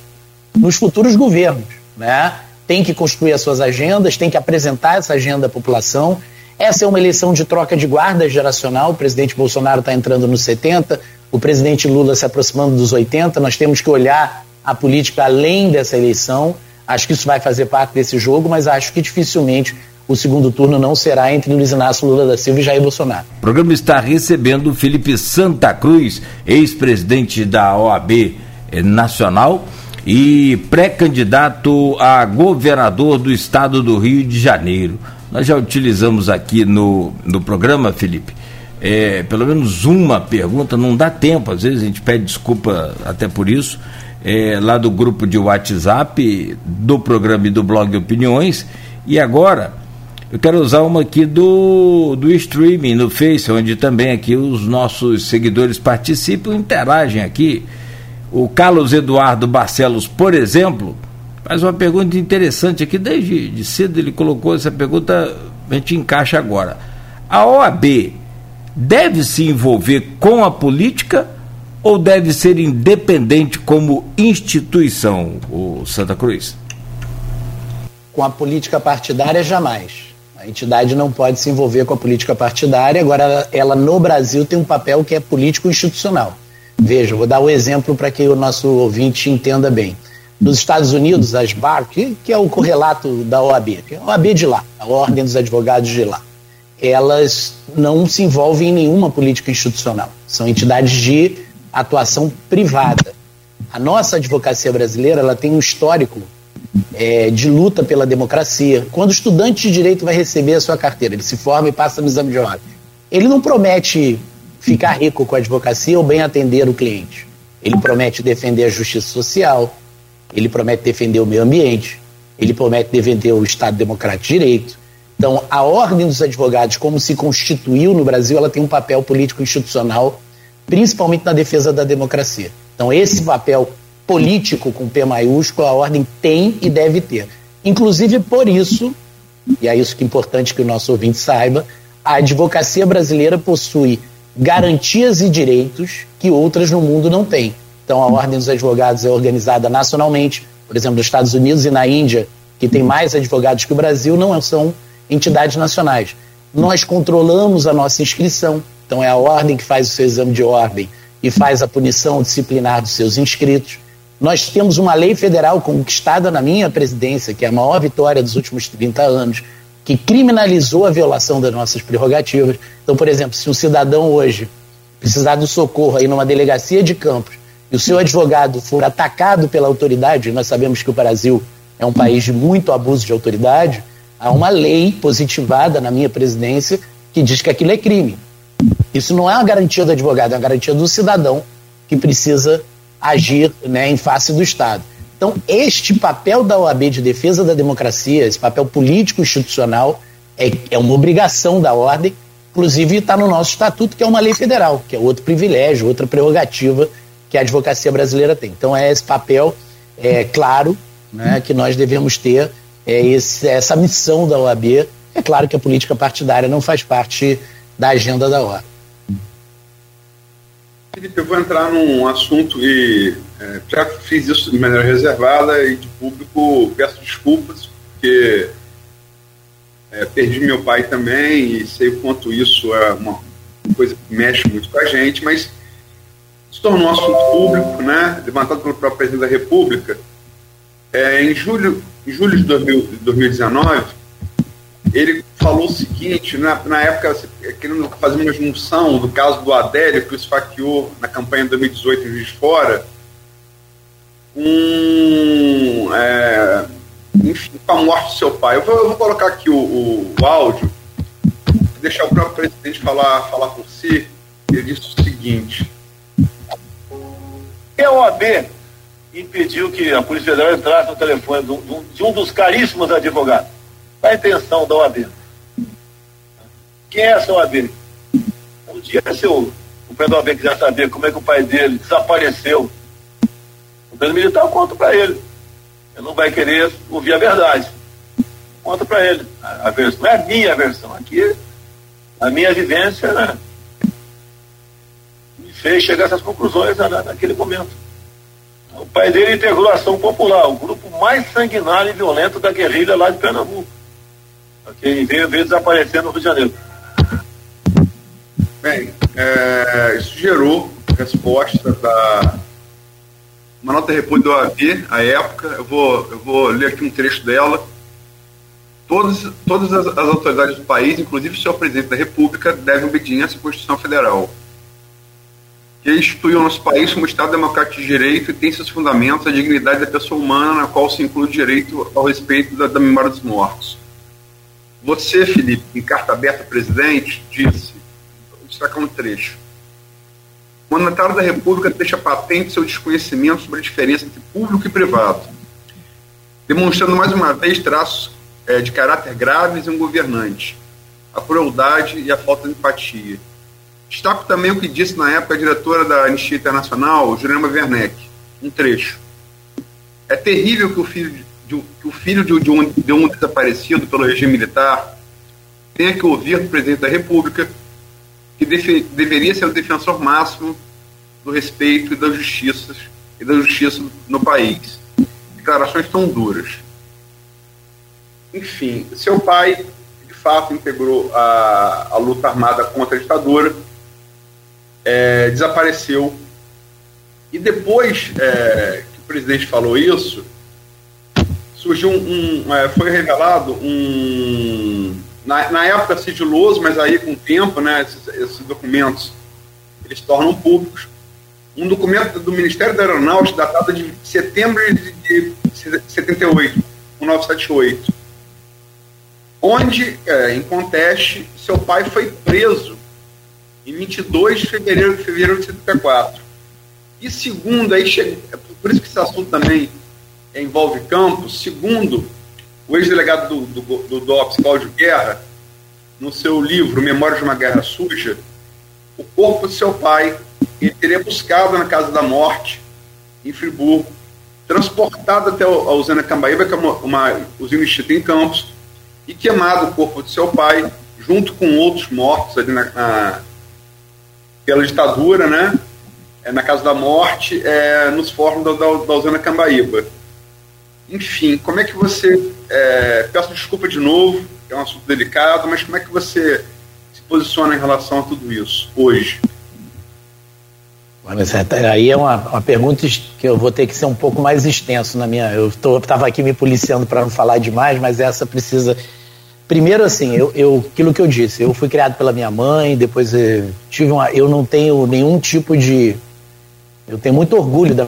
nos futuros governos, né? Tem que construir as suas agendas, tem que apresentar essa agenda à população. Essa é uma eleição de troca de guarda geracional. O presidente Bolsonaro está entrando nos 70, o presidente Lula se aproximando dos 80. Nós temos que olhar a política além dessa eleição. Acho que isso vai fazer parte desse jogo, mas acho que dificilmente o segundo turno não será entre Luiz Inácio Lula da Silva e Jair Bolsonaro. O programa está recebendo Felipe Santa Cruz, ex-presidente da OAB Nacional, e pré-candidato a governador do estado do Rio de Janeiro. Nós já utilizamos aqui no programa, Felipe, pelo menos uma pergunta, não dá tempo, às vezes a gente pede desculpa até por isso, lá do grupo de WhatsApp, do programa e do blog Opiniões, e agora eu quero usar uma aqui do streaming, no Face, onde também aqui os nossos seguidores participam, interagem aqui. O Carlos Eduardo Barcelos, por exemplo, faz uma pergunta interessante aqui, desde de cedo ele colocou essa pergunta, a gente encaixa agora. A OAB deve se envolver com a política ou deve ser independente como instituição, o Santa Cruz? Com a política partidária, jamais. A entidade não pode se envolver com a política partidária, agora ela no Brasil tem um papel que é político-institucional. Veja, vou dar um exemplo para que o nosso ouvinte entenda bem. Nos Estados Unidos, as BAR, que é o correlato da OAB, que é a OAB de lá, a Ordem dos Advogados de lá, elas não se envolvem em nenhuma política institucional. São entidades de atuação privada. A nossa advocacia brasileira, ela tem um histórico de luta pela democracia. Quando o estudante de direito vai receber a sua carteira, ele se forma e passa no exame de OAB, ele não promete ficar rico com a advocacia ou bem atender o cliente. Ele promete defender a justiça social, ele promete defender o meio ambiente, ele promete defender o Estado Democrático de Direito. Então, a Ordem dos Advogados, como se constituiu no Brasil, ela tem um papel político-institucional, principalmente na defesa da democracia. Então, esse papel político, com P maiúsculo, a Ordem tem e deve ter. Inclusive, por isso, e é isso que é importante que o nosso ouvinte saiba, a advocacia brasileira possui garantias e direitos que outras no mundo não têm. Então, a Ordem dos Advogados é organizada nacionalmente, por exemplo, nos Estados Unidos e na Índia, que tem mais advogados que o Brasil, não são entidades nacionais. Nós controlamos a nossa inscrição, então é a Ordem que faz o seu exame de ordem e faz a punição disciplinar dos seus inscritos. Nós temos uma lei federal conquistada na minha presidência, que é a maior vitória dos últimos 30 anos, que criminalizou a violação das nossas prerrogativas. Então, por exemplo, se um cidadão hoje precisar do socorro aí numa delegacia de Campos e o seu advogado for atacado pela autoridade, nós sabemos que o Brasil é um país de muito abuso de autoridade, há uma lei positivada na minha presidência que diz que aquilo é crime. Isso não é uma garantia do advogado, é uma garantia do cidadão que precisa agir, né, em face do Estado. Então, este papel da OAB de defesa da democracia, esse papel político-institucional, é uma obrigação da ordem, inclusive está no nosso estatuto, que é uma lei federal, que é outro privilégio, outra prerrogativa que a advocacia brasileira tem. Então, é esse papel, claro, né, que nós devemos ter, essa missão da OAB. É claro que a política partidária não faz parte da agenda da ordem. Felipe, eu vou entrar num assunto que já fiz isso de maneira reservada e de público peço desculpas, porque perdi meu pai também e sei o quanto isso é uma coisa que mexe muito com a gente, mas se tornou um assunto público, né, levantado pelo próprio presidente da República. Em julho de 2019, ele falou o seguinte, na época, querendo fazer uma junção do caso do Adélio, que o esfaqueou na campanha de 2018 em Juiz de Fora, com a morte do seu pai. Eu vou colocar aqui o áudio, deixar o próprio presidente falar por si. Ele disse o seguinte: a OAB impediu que a Polícia Federal entrasse no telefone de um dos caríssimos advogados. Qual a intenção da OAB? Quem é essa OAB? Um dia, se o presidente da OAB quiser saber como é que o pai dele desapareceu, o presidente militar conta para ele. Ele não vai querer ouvir a verdade. Conta para ele. A versão é a minha versão. Aqui, a minha vivência, né, me fez chegar a essas conclusões naquele momento. O pai dele integrou a Ação Popular, o grupo mais sanguinário e violento da guerrilha lá de Pernambuco, que veio desaparecendo no Rio de Janeiro. Bem, isso gerou resposta da uma nota de repúdio da OAB, à época. Eu vou ler aqui um trecho dela. Todas as autoridades do país, inclusive o senhor presidente da República, devem obediência à Constituição Federal, que institui o nosso país como Estado Democrático de Direito e tem seus fundamentos a dignidade da pessoa humana, na qual se inclui o direito ao respeito da memória dos mortos. Você, Felipe, em carta aberta ao presidente, disse, vou destacar um trecho: o mandatário da República deixa patente seu desconhecimento sobre a diferença entre público e privado, demonstrando mais uma vez traços de caráter graves em um governante, a crueldade e a falta de empatia. Destaco também o que disse na época a diretora da Anistia Internacional, Jurema Werneck, um trecho: é terrível que o filho de um desaparecido pelo regime militar tenha que ouvir do presidente da República, que deveria ser o defensor máximo do respeito e da justiça no país. Declarações tão duras. Enfim, seu pai, de fato, integrou a luta armada contra a ditadura, desapareceu. E depois que o presidente falou isso, surgiu foi revelado na época sigiloso, mas aí com o tempo, né, esses documentos eles se tornam públicos, um documento do Ministério da Aeronáutica datado de setembro de 78, 1978, onde, em conteste, seu pai foi preso em 22 de fevereiro de 74. E segundo, aí chega, por isso que esse assunto também envolve Campos, segundo o ex-delegado do DOPS, Cláudio Guerra, no seu livro Memórias de uma Guerra Suja, o corpo de seu pai ele teria buscado na Casa da Morte, em Friburgo, transportado até a usina Cambaíba, que é uma usina extinta em Campos, e queimado o corpo de seu pai, junto com outros mortos ali pela ditadura, né, na Casa da Morte, nos fornos da usina Cambaíba. Enfim, como é que você... peço desculpa de novo, é um assunto delicado, mas como é que você se posiciona em relação a tudo isso, hoje? Aí é uma pergunta que eu vou ter que ser um pouco mais extenso na minha... Eu estava aqui me policiando para não falar demais, mas essa precisa... Primeiro, assim, aquilo que eu disse, eu fui criado pela minha mãe, depois eu não tenho nenhum tipo de... Eu tenho muito orgulho da...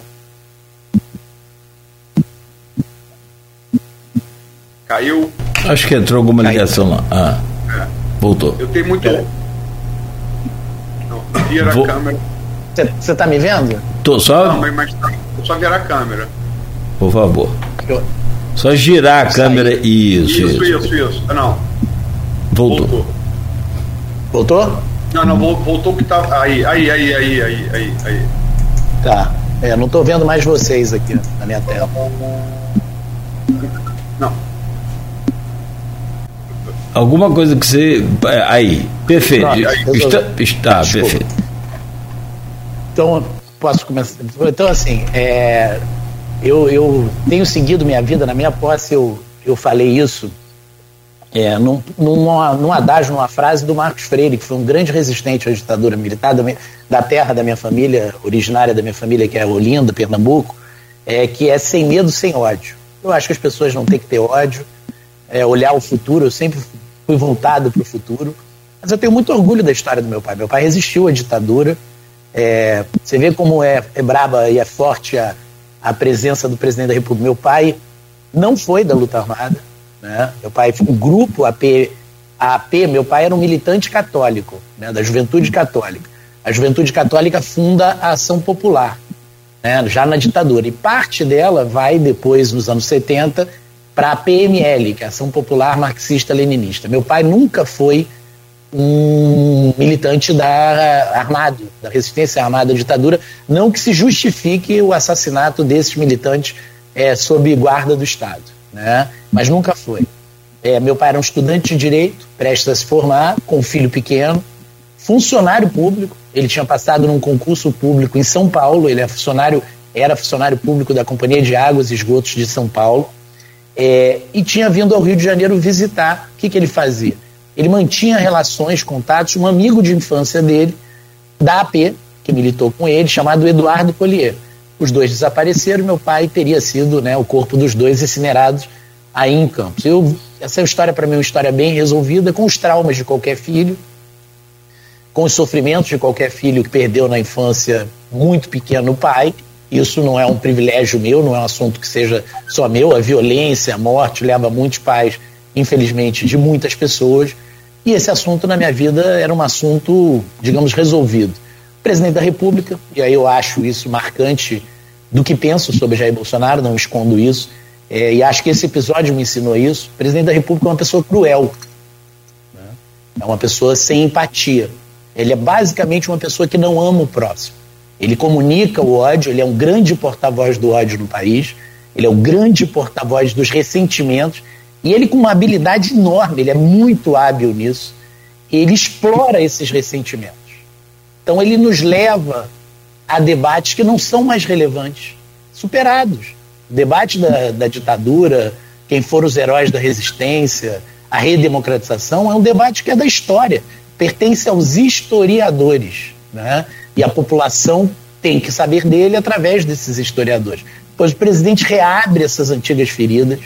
Caiu. Acho que entrou alguma ligação lá. Ah, voltou. Eu tenho muito... Não, vira a câmera... Você tá me vendo? Tô só. Não, mas só virar a câmera. Por favor. Só girar a câmera. Isso. Não. Voltou? Não, voltou que tá. Aí. Tá. Não tô vendo mais vocês aqui na minha tela. Não. Alguma coisa que você... Aí. Perfeito. Pronto, está perfeito. Então, posso começar? Então, assim, eu tenho seguido minha vida na minha posse, eu falei isso num adágio, numa frase do Marcos Freire, que foi um grande resistente à ditadura militar, da terra da minha família, originária da minha família, que é Olinda, Pernambuco, que é sem medo, sem ódio. Eu acho que as pessoas não têm que ter ódio, olhar o futuro. Eu sempre fui voltado para o futuro, mas eu tenho muito orgulho da história do meu pai. Meu pai resistiu à ditadura. Você vê como é braba e é forte a presença do presidente da República. Meu pai não foi da luta armada, né? Meu pai foi um grupo AP, meu pai era um militante católico, né, da Juventude Católica. A Juventude Católica funda a Ação Popular, né, já na ditadura, e parte dela vai depois, nos anos 70, para a PML, que é a Ação Popular Marxista-Leninista. Meu pai nunca foi um militante da resistência armada à ditadura, não que se justifique o assassinato desses militantes sob guarda do Estado, né? Mas nunca foi. Meu pai era um estudante de direito, prestes a se formar, com um filho pequeno, funcionário público. Ele tinha passado num concurso público em São Paulo. Ele era funcionário público da Companhia de Águas e Esgotos de São Paulo, e tinha vindo ao Rio de Janeiro visitar. O que ele fazia? Ele mantinha relações, contatos, um amigo de infância dele, da AP, que militou com ele, chamado Eduardo Collier. Os dois desapareceram, meu pai teria sido, né, o corpo dos dois incinerados aí em Campos. Essa história, para mim, é uma história bem resolvida, com os traumas de qualquer filho, com os sofrimentos de qualquer filho que perdeu na infância muito pequeno o pai. Isso não é um privilégio meu, não é um assunto que seja só meu. A violência, a morte leva muitos pais, infelizmente, de muitas pessoas, e esse assunto na minha vida era um assunto, digamos, resolvido. O presidente da República, e aí eu acho isso marcante do que penso sobre Jair Bolsonaro, não escondo isso, e acho que esse episódio me ensinou isso. O presidente da República é uma pessoa cruel, né? É uma pessoa sem empatia. Ele é basicamente uma pessoa que não ama o próximo. Ele comunica o ódio, ele é um grande porta-voz do ódio no país, ele é um grande porta-voz dos ressentimentos. E ele, com uma habilidade enorme, ele é muito hábil nisso, ele explora esses ressentimentos. Então ele nos leva a debates que não são mais relevantes, superados. O debate da ditadura, quem foram os heróis da resistência, a redemocratização, é um debate que é da história, pertence aos historiadores, né? E a população tem que saber dele através desses historiadores. Pois o presidente reabre essas antigas feridas,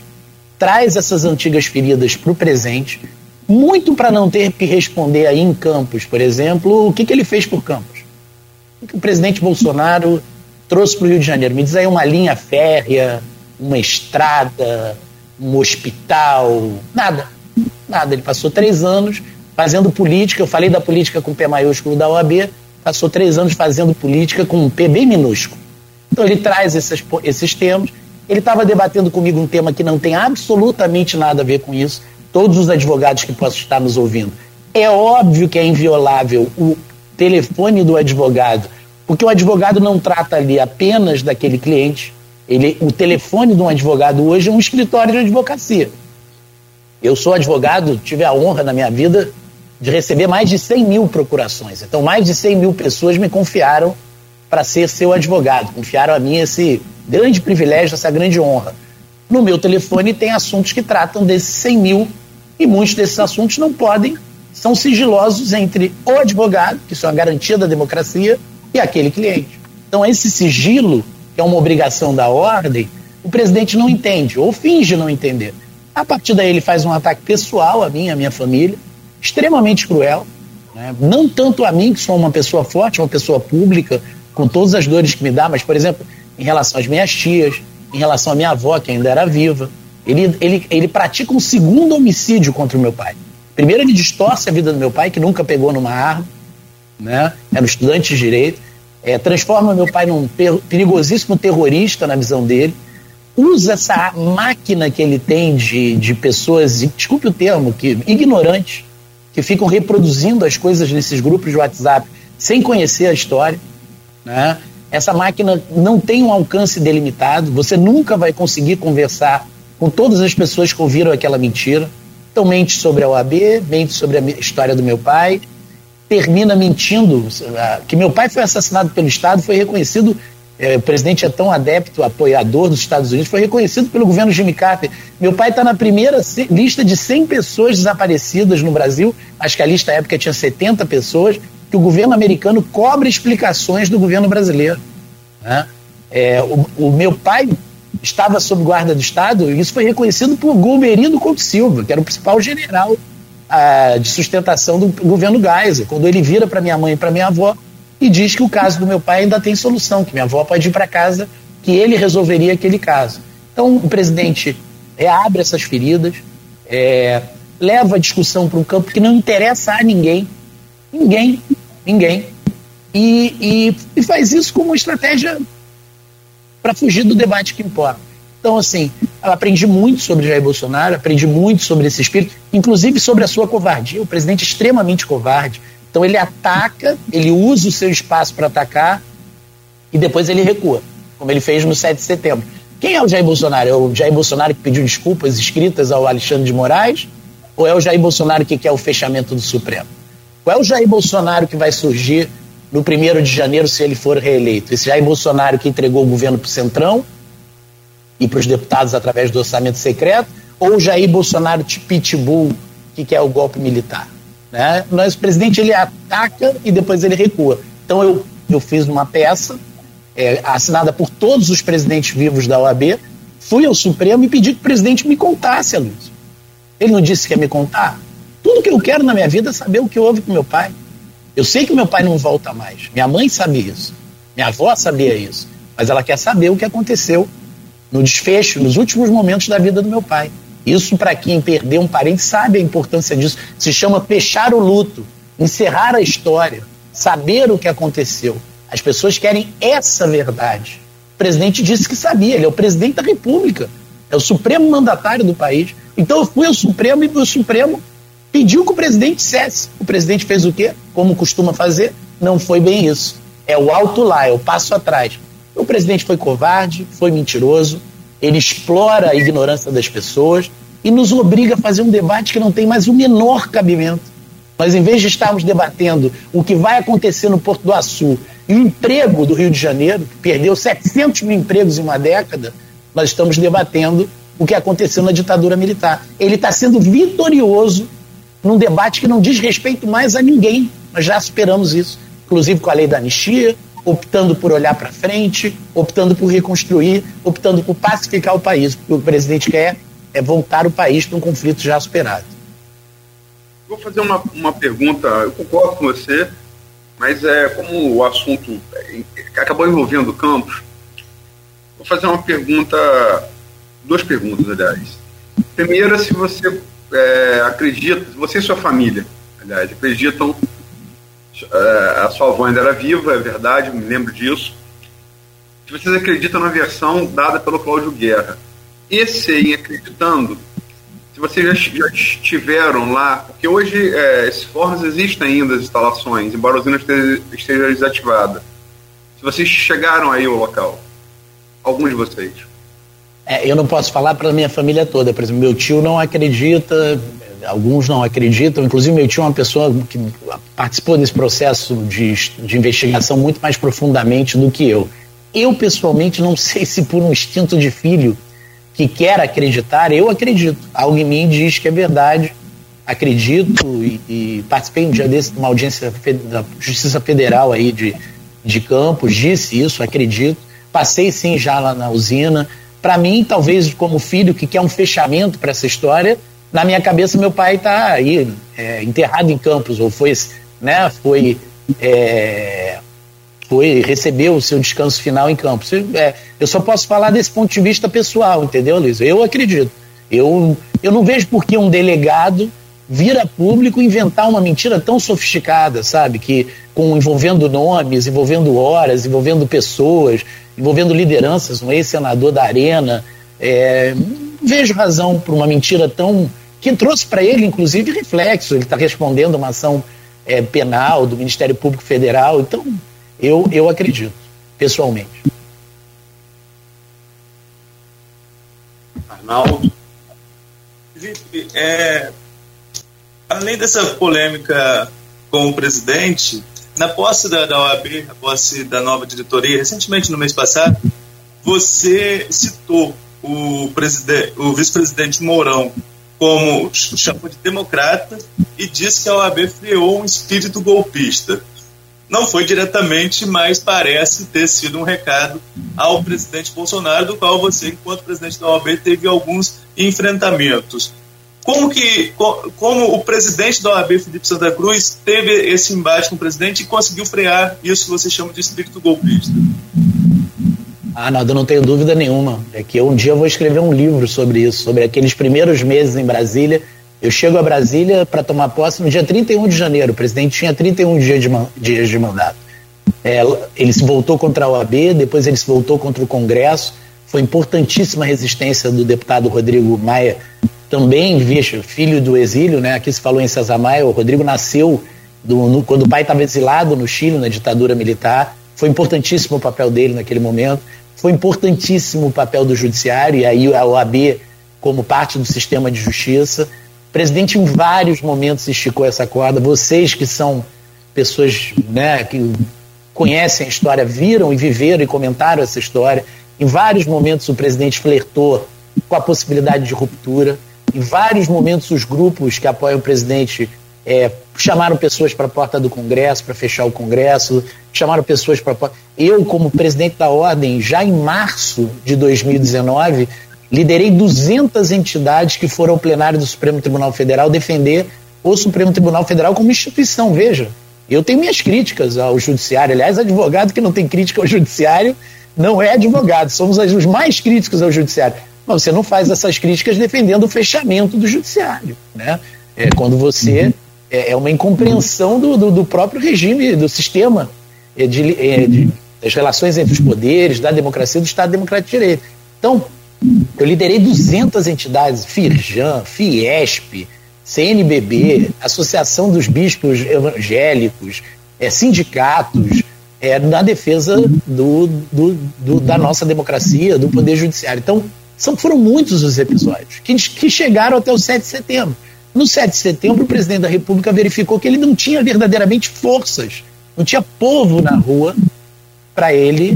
traz essas antigas feridas para o presente, muito para não ter que responder aí em Campos, por exemplo, o que ele fez por Campos. O que o presidente Bolsonaro trouxe para o Rio de Janeiro? Me diz aí uma linha férrea, uma estrada, um hospital, nada. Nada, ele passou 3 anos fazendo política. Eu falei da política com P maiúsculo da OAB, passou 3 anos fazendo política com um P bem minúsculo. Então ele traz esses temas. Ele estava debatendo comigo um tema que não tem absolutamente nada a ver com isso. Todos os advogados que possam estar nos ouvindo, é óbvio que é inviolável o telefone do advogado, porque o advogado não trata ali apenas daquele cliente. O telefone de um advogado hoje é um escritório de advocacia. Eu sou advogado, tive a honra na minha vida de receber mais de 100 mil procurações. Então mais de 100 mil pessoas me confiaram para ser seu advogado, confiaram a mim esse grande privilégio, essa grande honra. No meu telefone tem assuntos que tratam desses 100 mil, e muitos desses assuntos não podem, são sigilosos entre o advogado, que isso é uma garantia da democracia, e aquele cliente. Então esse sigilo, que é uma obrigação da ordem, o presidente não entende, ou finge não entender. A partir daí ele faz um ataque pessoal a mim, a minha família, extremamente cruel, né? Não tanto a mim, que sou uma pessoa forte, uma pessoa pública, com todas as dores que me dá, mas, por exemplo, em relação às minhas tias, em relação à minha avó, que ainda era viva, ele pratica um segundo homicídio contra o meu pai. Primeiro, ele distorce a vida do meu pai, que nunca pegou numa arma, né? Era um estudante de direito, transforma meu pai num perigosíssimo terrorista na visão dele, usa essa máquina que ele tem de pessoas, desculpe o termo, ignorantes, que ficam reproduzindo as coisas nesses grupos de WhatsApp sem conhecer a história, né? Essa máquina não tem um alcance delimitado, você nunca vai conseguir conversar com todas as pessoas que ouviram aquela mentira. Então mente sobre a OAB, mente sobre a história do meu pai, termina mentindo que meu pai foi assassinado pelo Estado, foi reconhecido O presidente é tão adepto, apoiador dos Estados Unidos, foi reconhecido pelo governo Jimmy Carter. Meu pai está na primeira lista de 100 pessoas desaparecidas no Brasil, acho que a lista à época tinha 70 pessoas, que o governo americano cobra explicações do governo brasileiro. Né? O meu pai estava sob guarda do Estado, e isso foi reconhecido por Golberindo Couto Silva, que era o principal general de sustentação do governo Geisel, quando ele vira para minha mãe e para minha avó, e diz que o caso do meu pai ainda tem solução, que minha avó pode ir para casa, que ele resolveria aquele caso. Então o presidente reabre essas feridas, leva a discussão para um campo que não interessa a ninguém, e faz isso como uma estratégia para fugir do debate que importa. Então assim, eu aprendi muito sobre Jair Bolsonaro, aprendi muito sobre esse espírito, inclusive sobre a sua covardia, o presidente é extremamente covarde. Então ele ataca, ele usa o seu espaço para atacar e depois ele recua, como ele fez no 7 de setembro. Quem é o Jair Bolsonaro? É o Jair Bolsonaro que pediu desculpas escritas ao Alexandre de Moraes ou é o Jair Bolsonaro que quer o fechamento do Supremo? Qual é o Jair Bolsonaro que vai surgir no 1º de janeiro se ele for reeleito? Esse Jair Bolsonaro que entregou o governo para o Centrão e para os deputados através do orçamento secreto ou o Jair Bolsonaro de pitbull que quer o golpe militar? Né? Mas o presidente ele ataca e depois ele recua. Então eu fiz uma peça assinada por todos os presidentes vivos da OAB, fui ao Supremo e pedi que o presidente me contasse a luz. Ele não disse que ia me contar. Tudo que eu quero na minha vida é saber o que houve com meu pai. Eu sei que meu pai não volta mais, minha mãe sabia isso, minha avó sabia isso, mas ela quer saber o que aconteceu no desfecho, nos últimos momentos da vida do meu pai. Isso, para quem perdeu um parente, sabe a importância disso. Se chama fechar o luto, encerrar a história, saber o que aconteceu. As pessoas querem essa verdade. O presidente disse que sabia, ele é o presidente da República, é o supremo mandatário do país. Então eu fui ao Supremo e o Supremo pediu que o presidente dissesse. O presidente fez o quê? Como costuma fazer? Não foi bem isso. É o alto lá, é o passo atrás. O presidente foi covarde, foi mentiroso, ele explora a ignorância das pessoas e nos obriga a fazer um debate que não tem mais o menor cabimento. Mas em vez de estarmos debatendo o que vai acontecer no Porto do Açu e o emprego do Rio de Janeiro, que perdeu 700 mil empregos em uma década, nós estamos debatendo o que aconteceu na ditadura militar. Ele está sendo vitorioso num debate que não diz respeito mais a ninguém. Nós já superamos isso, inclusive com a lei da anistia, optando por olhar para frente, optando por reconstruir, optando por pacificar o país. Porque o presidente quer é voltar o país para um conflito já superado. Vou fazer uma pergunta, eu concordo com você, mas como o assunto acabou envolvendo o Campos, vou fazer uma pergunta, duas perguntas, aliás. Primeira, se você acredita, você e sua família, aliás, acreditam... A sua avó ainda era viva, é verdade, me lembro disso. Se vocês acreditam na versão dada pelo Cláudio Guerra, e se acreditando, se vocês já estiveram lá, porque hoje esses fornos existem ainda, as instalações, embora a usina esteja desativada, se vocês chegaram aí ao local, alguns de vocês. Eu não posso falar para a minha família toda, por exemplo, meu tio não acredita... Alguns não acreditam, inclusive meu tio é uma pessoa que participou desse processo de investigação muito mais profundamente do que eu. Eu, pessoalmente, não sei se por um instinto de filho que quer acreditar, eu acredito. Algo em mim diz que é verdade, acredito e participei um dia desse de uma audiência da Justiça Federal aí de Campos, disse isso, acredito. Passei sim já lá na usina. Para mim, talvez como filho que quer um fechamento para essa história... Na minha cabeça, meu pai está aí, enterrado em Campos, ou foi, né, foi recebeu o seu descanso final em Campos. Eu só posso falar desse ponto de vista pessoal, entendeu, Luiz? Eu acredito. Eu não vejo por que um delegado vir a público inventar uma mentira tão sofisticada, sabe? Que envolvendo nomes, envolvendo horas, envolvendo pessoas, envolvendo lideranças, um ex-senador da Arena... Vejo razão por uma mentira tão... que trouxe para ele, inclusive, reflexo. Ele está respondendo uma ação penal do Ministério Público Federal. Então, eu acredito, pessoalmente. Arnaldo? Felipe, além dessa polêmica com o presidente, na posse da OAB, na posse da nova diretoria, recentemente no mês passado, você citou o vice-presidente Mourão como chamado de democrata e disse que a OAB freou um espírito golpista. Não foi diretamente, mas parece ter sido um recado ao presidente Bolsonaro, do qual você, enquanto presidente da OAB, teve alguns enfrentamentos. Como o presidente da OAB, Felipe Santa Cruz, teve esse embate com o presidente e conseguiu frear isso que você chama de espírito golpista? Arnaldo, eu não tenho dúvida nenhuma. É que um dia eu vou escrever um livro sobre isso, sobre aqueles primeiros meses em Brasília. Eu chego a Brasília para tomar posse no dia 31 de janeiro. O presidente tinha 31 dias de mandato. Ele se voltou contra a OAB, depois ele se voltou contra o Congresso. Foi importantíssima a resistência do deputado Rodrigo Maia, também filho do exílio, né? Aqui se falou em César Maia. O Rodrigo nasceu quando o pai estava exilado no Chile, na ditadura militar. Foi importantíssimo o papel dele naquele momento. Foi importantíssimo o papel do judiciário, e aí a OAB como parte do sistema de justiça. O presidente em vários momentos esticou essa corda. Vocês que são pessoas, né, que conhecem a história, viram e viveram e comentaram essa história. Em vários momentos o presidente flertou com a possibilidade de ruptura. Em vários momentos os grupos que apoiam o presidente chamaram pessoas para a porta do Congresso, para fechar o Congresso, chamaram pessoas para a porta... Eu, como presidente da Ordem, já em março de 2019... liderei 200 entidades que foram ao plenário do Supremo Tribunal Federal defender o Supremo Tribunal Federal como instituição. Veja, eu tenho minhas críticas ao judiciário. Aliás, advogado que não tem crítica ao judiciário não é advogado. Somos os mais críticos ao judiciário. Mas você não faz essas críticas defendendo o fechamento do judiciário, né? Quando você... É uma incompreensão do próprio regime, do sistema, das relações entre os poderes, da democracia, do Estado Democrático de Direito. Então, eu liderei 200 entidades, Firjan, Fiesp, CNBB, Associação dos Bispos Evangélicos, sindicatos, na defesa da nossa democracia, do poder judiciário. Então, foram muitos os episódios que chegaram até o 7 de setembro. No 7 de setembro, o presidente da República verificou que ele não tinha verdadeiramente forças, não tinha povo na rua para ele...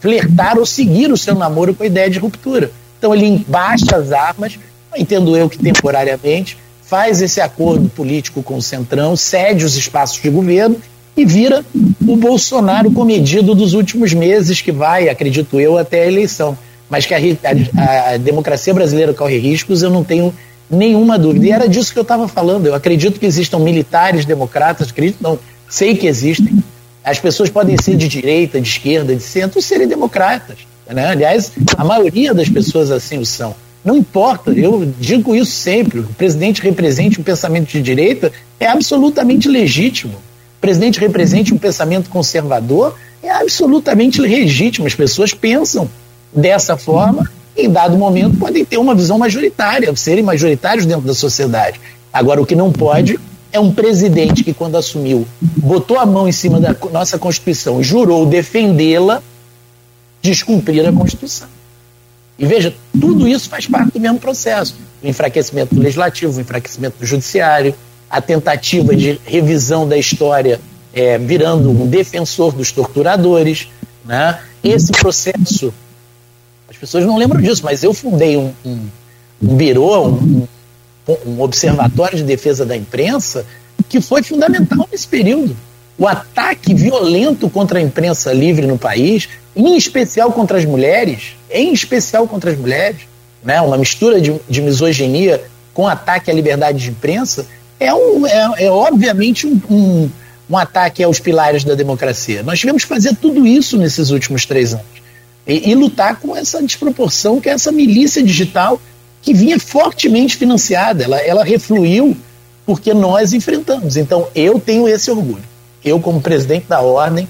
flertar ou seguir o seu namoro com a ideia de ruptura. Então ele embaixa as armas, entendo eu que temporariamente, faz esse acordo político com o Centrão, cede os espaços de governo e vira o Bolsonaro comedido dos últimos meses, que vai, acredito eu, até a eleição. Mas que a democracia brasileira corre riscos, eu não tenho nenhuma dúvida. E era disso que eu estava falando. Eu acredito que existam militares democratas, acredito não, sei que existem. As pessoas podem ser de direita, de esquerda, de centro, e serem democratas, né? Aliás, a maioria das pessoas assim o são. Não importa, eu digo isso sempre, o presidente represente um pensamento de direita é absolutamente legítimo. O presidente represente um pensamento conservador é absolutamente legítimo. As pessoas pensam dessa forma e, em dado momento, podem ter uma visão majoritária, serem majoritários dentro da sociedade. Agora, o que não pode... é um presidente que, quando assumiu, botou a mão em cima da nossa Constituição, jurou defendê-la, descumprir a Constituição. E veja, tudo isso faz parte do mesmo processo. O enfraquecimento do legislativo, o enfraquecimento do judiciário, a tentativa de revisão da história virando um defensor dos torturadores, né? Esse processo, as pessoas não lembram disso, mas eu fundei um birô, um observatório de defesa da imprensa, que foi fundamental nesse período. O ataque violento contra a imprensa livre no país, em especial contra as mulheres, né? Uma mistura de misoginia com ataque à liberdade de imprensa, obviamente um ataque aos pilares da democracia. Nós tivemos que fazer tudo isso nesses últimos 3 anos e lutar com essa desproporção que é essa milícia digital que vinha fortemente financiada. Ela refluiu porque nós enfrentamos. Então, eu tenho esse orgulho. Eu, como presidente da Ordem,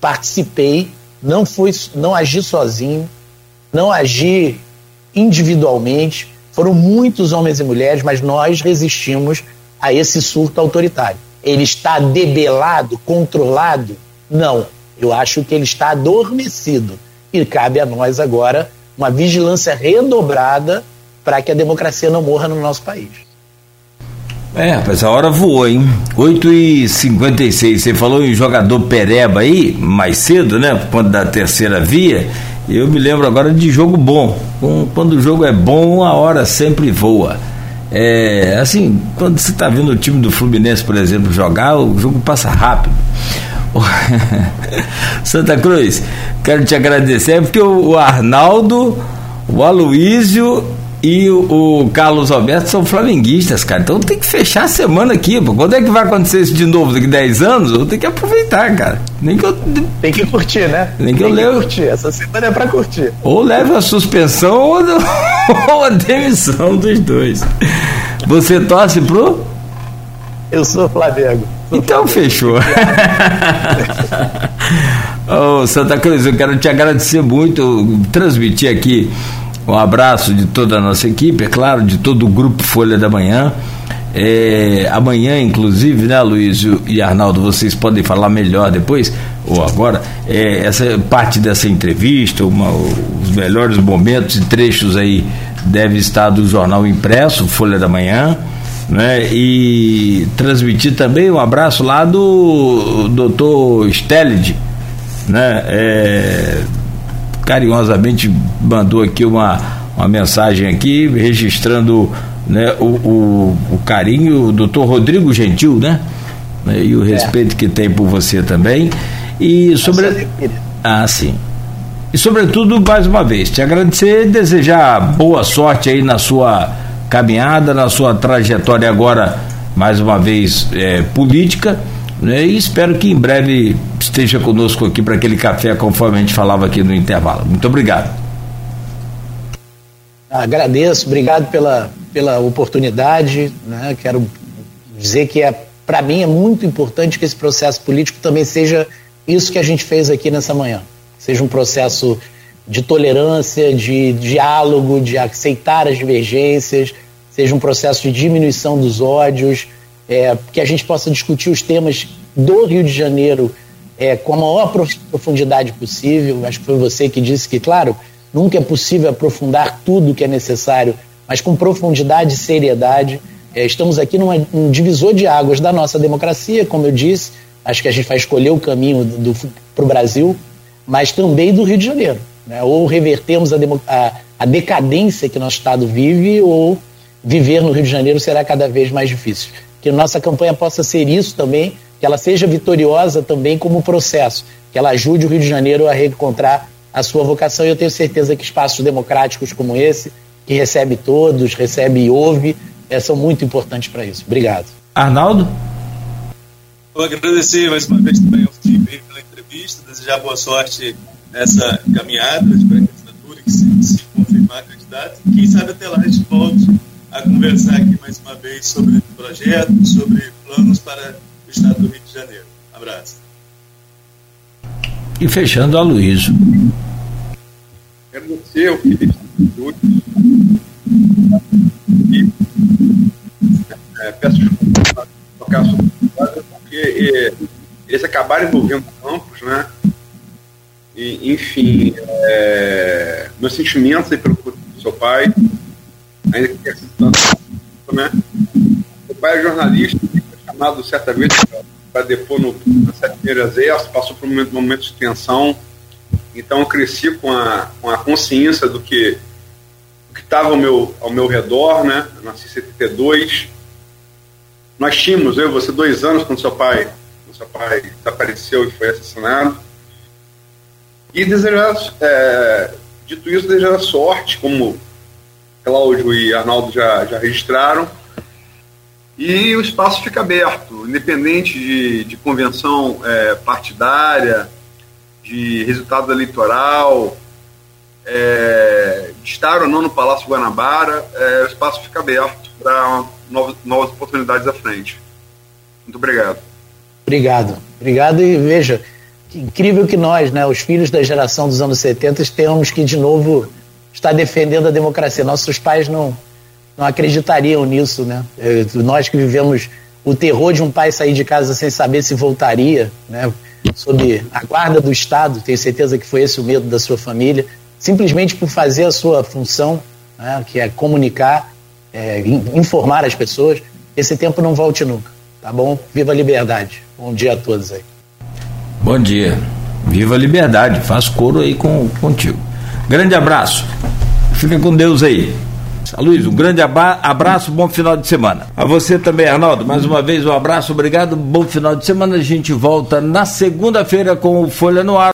participei, não agi sozinho, não agi individualmente. Foram muitos homens e mulheres, mas nós resistimos a esse surto autoritário. Ele está debelado, controlado? Não. Eu acho que ele está adormecido. E cabe a nós agora uma vigilância redobrada para que a democracia não morra no nosso país. É, rapaz, a hora voou, hein? 8h56, você falou em jogador pereba aí, mais cedo, né? Por conta da terceira via, eu me lembro agora de jogo bom. Quando o jogo é bom, a hora sempre voa. É, assim, quando você está vendo o time do Fluminense, por exemplo, jogar, o jogo passa rápido. Santa Cruz, quero te agradecer, porque o Arnaldo, o Aloísio e o Carlos Alberto são flamenguistas, cara. Então tem que fechar a semana aqui, pô. Quando é que vai acontecer isso de novo? Daqui 10 anos? Eu tenho que aproveitar, cara. Nem que eu... Tem que curtir, né? Nem que tem eu que levo... curtir. Essa semana é pra curtir. Ou leve a suspensão ou a demissão dos dois. Você torce pro? Eu sou Flamengo. Então fechou. Oh, Santa Cruz, eu quero te agradecer muito, transmitir aqui um abraço de toda a nossa equipe, é claro, de todo o grupo Folha da Manhã. É, amanhã, inclusive, né, Luísio e Arnaldo, vocês podem falar melhor depois, ou agora, essa parte dessa entrevista, os melhores momentos e trechos aí deve estar do jornal impresso, Folha da Manhã, né? E transmitir também um abraço lá do doutor Stelid, né? Carinhosamente mandou aqui uma mensagem aqui, registrando, né, o carinho, o doutor Rodrigo Gentil, né? E o respeito que tem por você também. E sobre... Ah, sim. E sobretudo, mais uma vez, te agradecer e desejar boa sorte aí na sua caminhada, na sua trajetória agora, mais uma vez, política, né? E espero que em breve esteja conosco aqui para aquele café, conforme a gente falava aqui no intervalo. Muito obrigado. Agradeço, obrigado pela oportunidade, né? Quero dizer que para mim é muito importante que esse processo político também seja isso que a gente fez aqui nessa manhã, seja um processo de tolerância, de diálogo, de aceitar as divergências, seja um processo de diminuição dos ódios, que a gente possa discutir os temas do Rio de Janeiro com a maior profundidade possível. Acho que foi você que disse que, claro, nunca é possível aprofundar tudo o que é necessário, mas com profundidade e seriedade. Estamos aqui num divisor de águas da nossa democracia, como eu disse, acho que a gente vai escolher o caminho para o Brasil, mas também do Rio de Janeiro, né? Ou revertemos a decadência que nosso Estado vive, ou viver no Rio de Janeiro será cada vez mais difícil. Que nossa campanha possa ser isso também, que ela seja vitoriosa também como processo, que ela ajude o Rio de Janeiro a reencontrar a sua vocação, e eu tenho certeza que espaços democráticos como esse, que recebe todos, recebe e ouve, são muito importantes para isso. Obrigado. Arnaldo? Vou agradecer mais uma vez também ao Felipe pela entrevista, desejar boa sorte nessa caminhada para a candidatura, que se confirmar candidato, e quem sabe até lá a gente volte a conversar aqui mais uma vez sobre projetos, sobre planos para o estado do Rio de Janeiro. Abraço. E fechando, Aloysio. Quero agradecer ao Felipe e peço desculpas para tocar sobre o porque eles acabaram envolvendo Campos, né? E, enfim, meus sentimentos aí pelo corpo do seu pai, ainda que tenha sido tanto, né? Meu pai é jornalista, foi chamado certa vez para depor no 7º Exército, passou por um momento de tensão, então eu cresci com a consciência do que estava ao meu redor, né? Eu nasci em 72, nós tínhamos, eu e você, 2 anos quando seu pai desapareceu e foi assassinado. E desejar, dito isso, desejar sorte, como Cláudio e Arnaldo já registraram. E o espaço fica aberto, independente de convenção partidária, de resultado eleitoral, de estar ou não no Palácio Guanabara, o espaço fica aberto para novas oportunidades à frente. Muito obrigado. Obrigado e veja... Incrível que nós, né, os filhos da geração dos anos 70, temos que de novo estar defendendo a democracia. Nossos pais não acreditariam nisso, né? Nós que vivemos o terror de um pai sair de casa sem saber se voltaria, né, sob a guarda do Estado, tenho certeza que foi esse o medo da sua família, simplesmente por fazer a sua função, né, que é comunicar, informar as pessoas. esse tempo não volte nunca, tá bom? Viva a liberdade. Bom dia a todos aí. Bom dia. Viva a liberdade. Faz coro aí contigo. Grande abraço. Fiquem com Deus aí. Luiz, um grande abraço, bom final de semana. A você também, Arnaldo, mais uma vez um abraço, obrigado, bom final de semana. A gente volta na segunda-feira com o Folha no Ar.